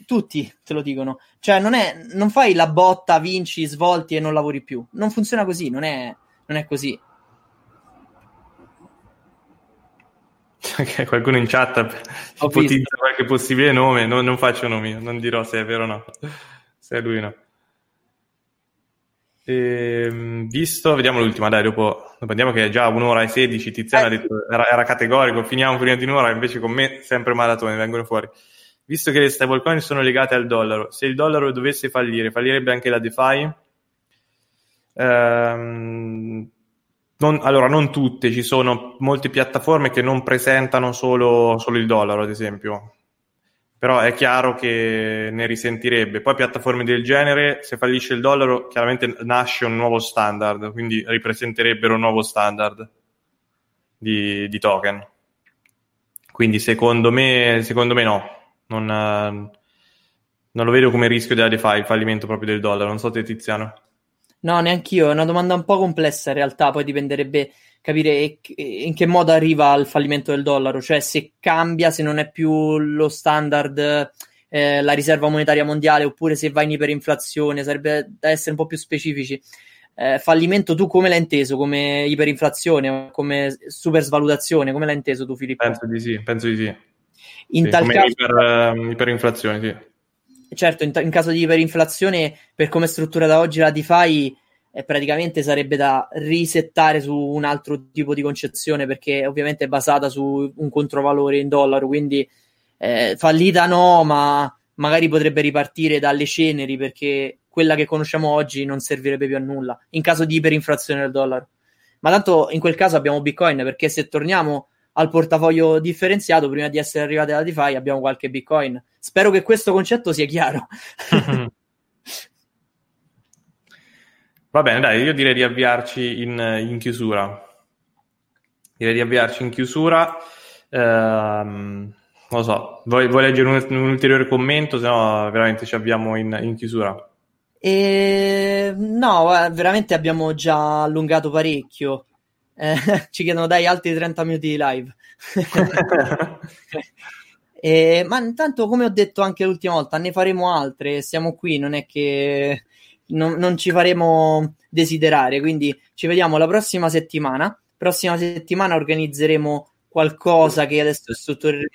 tutti te lo dicono, cioè non fai la botta, vinci, svolti e non lavori più, non funziona così, non è così. Okay, qualcuno in chat ipotizza qualche possibile nome, non faccio nomi, non dirò se è vero o no, se è lui o no. Visto, vediamo l'ultima, dai, dopo andiamo, che è già 1:16. Tiziana ha detto, era categorico, finiamo prima di un'ora, invece con me sempre maratone vengono fuori. Visto che le stablecoin sono legate al dollaro, se il dollaro dovesse fallire, fallirebbe anche la DeFi? Non tutte, ci sono molte piattaforme che non presentano solo il dollaro, ad esempio. Però è chiaro che ne risentirebbe. Poi piattaforme del genere, se fallisce il dollaro, chiaramente nasce un nuovo standard, quindi ripresenterebbero un nuovo standard di token. Quindi secondo me no. Non lo vedo come rischio della DeFi, il fallimento proprio del dollaro. Non so te, Tiziano. No, neanch'io. È una domanda un po' complessa in realtà. Poi dipenderebbe capire in che modo arriva al fallimento del dollaro. Cioè, se cambia, se non è più lo standard, la riserva monetaria mondiale, oppure se va in iperinflazione. Sarebbe da essere un po' più specifici. Fallimento, tu come l'hai inteso? Come iperinflazione? Come super svalutazione? Come l'hai inteso tu, Filippo? Penso di sì. Iperinflazione, sì. Certo, in caso di iperinflazione, per come è strutturata oggi la DeFi, praticamente sarebbe da risettare su un altro tipo di concezione, perché ovviamente è basata su un controvalore in dollaro, quindi fallita no, ma magari potrebbe ripartire dalle ceneri, perché quella che conosciamo oggi non servirebbe più a nulla in caso di iperinflazione del dollaro. Ma tanto in quel caso abbiamo Bitcoin, perché se torniamo al portafoglio differenziato, prima di essere arrivati alla DeFi abbiamo qualche Bitcoin. Spero che questo concetto sia chiaro. Va bene, dai, io direi di avviarci in chiusura. Non lo so, vuoi leggere un ulteriore commento? Se no veramente ci avviamo in chiusura. No, veramente abbiamo già allungato parecchio. Ci chiedono, dai, altri 30 minuti di live. Ma intanto, come ho detto anche l'ultima volta, ne faremo altre, siamo qui, non è che non ci faremo desiderare, quindi ci vediamo la prossima settimana organizzeremo qualcosa che adesso struttureremo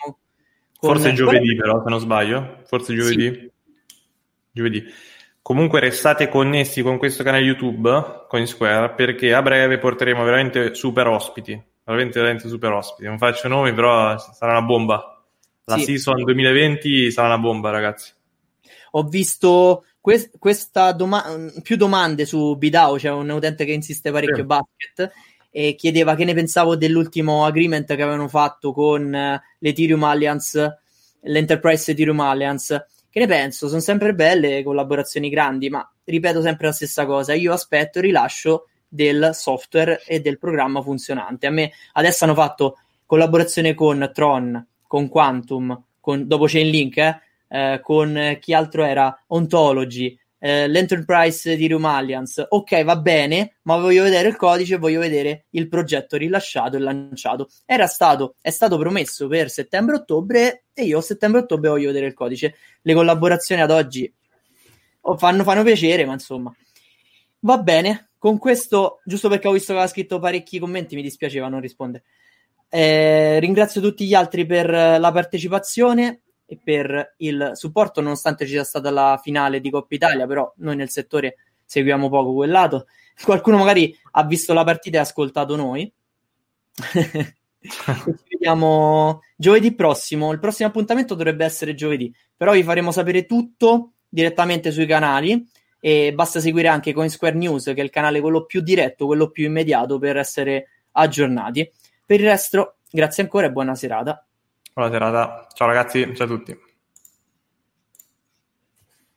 con... forse giovedì, però, se non sbaglio, forse giovedì. Comunque restate connessi con questo canale YouTube, Coinsquare, perché a breve porteremo veramente super ospiti, veramente super ospiti. Non faccio nomi, però sarà una bomba. La season 2020 sarà una bomba, ragazzi. Ho visto più domande su BDAO, c'è un utente che insiste parecchio, Basket, e chiedeva che ne pensavo dell'ultimo agreement che avevano fatto con l'Ethereum Alliance, l'Enterprise Ethereum Alliance. Che ne penso? Sono sempre belle collaborazioni grandi, ma ripeto sempre la stessa cosa. Io aspetto il rilascio del software e del programma funzionante. A me adesso hanno fatto collaborazione con Tron, con Quantum, dopo Chainlink, con chi altro era? Ontology, l'Enterprise Ethereum Alliance. Ok, va bene, ma voglio vedere il codice, voglio vedere il progetto rilasciato e lanciato. È stato promesso per settembre-ottobre e io settembre-ottobre voglio vedere il codice. Le collaborazioni ad oggi fanno piacere, ma insomma. Va bene, con questo, giusto perché ho visto che aveva scritto parecchi commenti, mi dispiaceva non rispondere. Ringrazio tutti gli altri per la partecipazione e per il supporto, nonostante ci sia stata la finale di Coppa Italia, però noi nel settore seguiamo poco quel lato. Qualcuno magari ha visto la partita e ha ascoltato noi. Ci vediamo giovedì prossimo. Il prossimo appuntamento dovrebbe essere giovedì, però vi faremo sapere tutto direttamente sui canali, e basta seguire anche Coinsquare News, che è il canale quello più diretto, quello più immediato, per essere aggiornati. Per il resto, grazie ancora e buona serata. Buona serata, ciao ragazzi, ciao a tutti.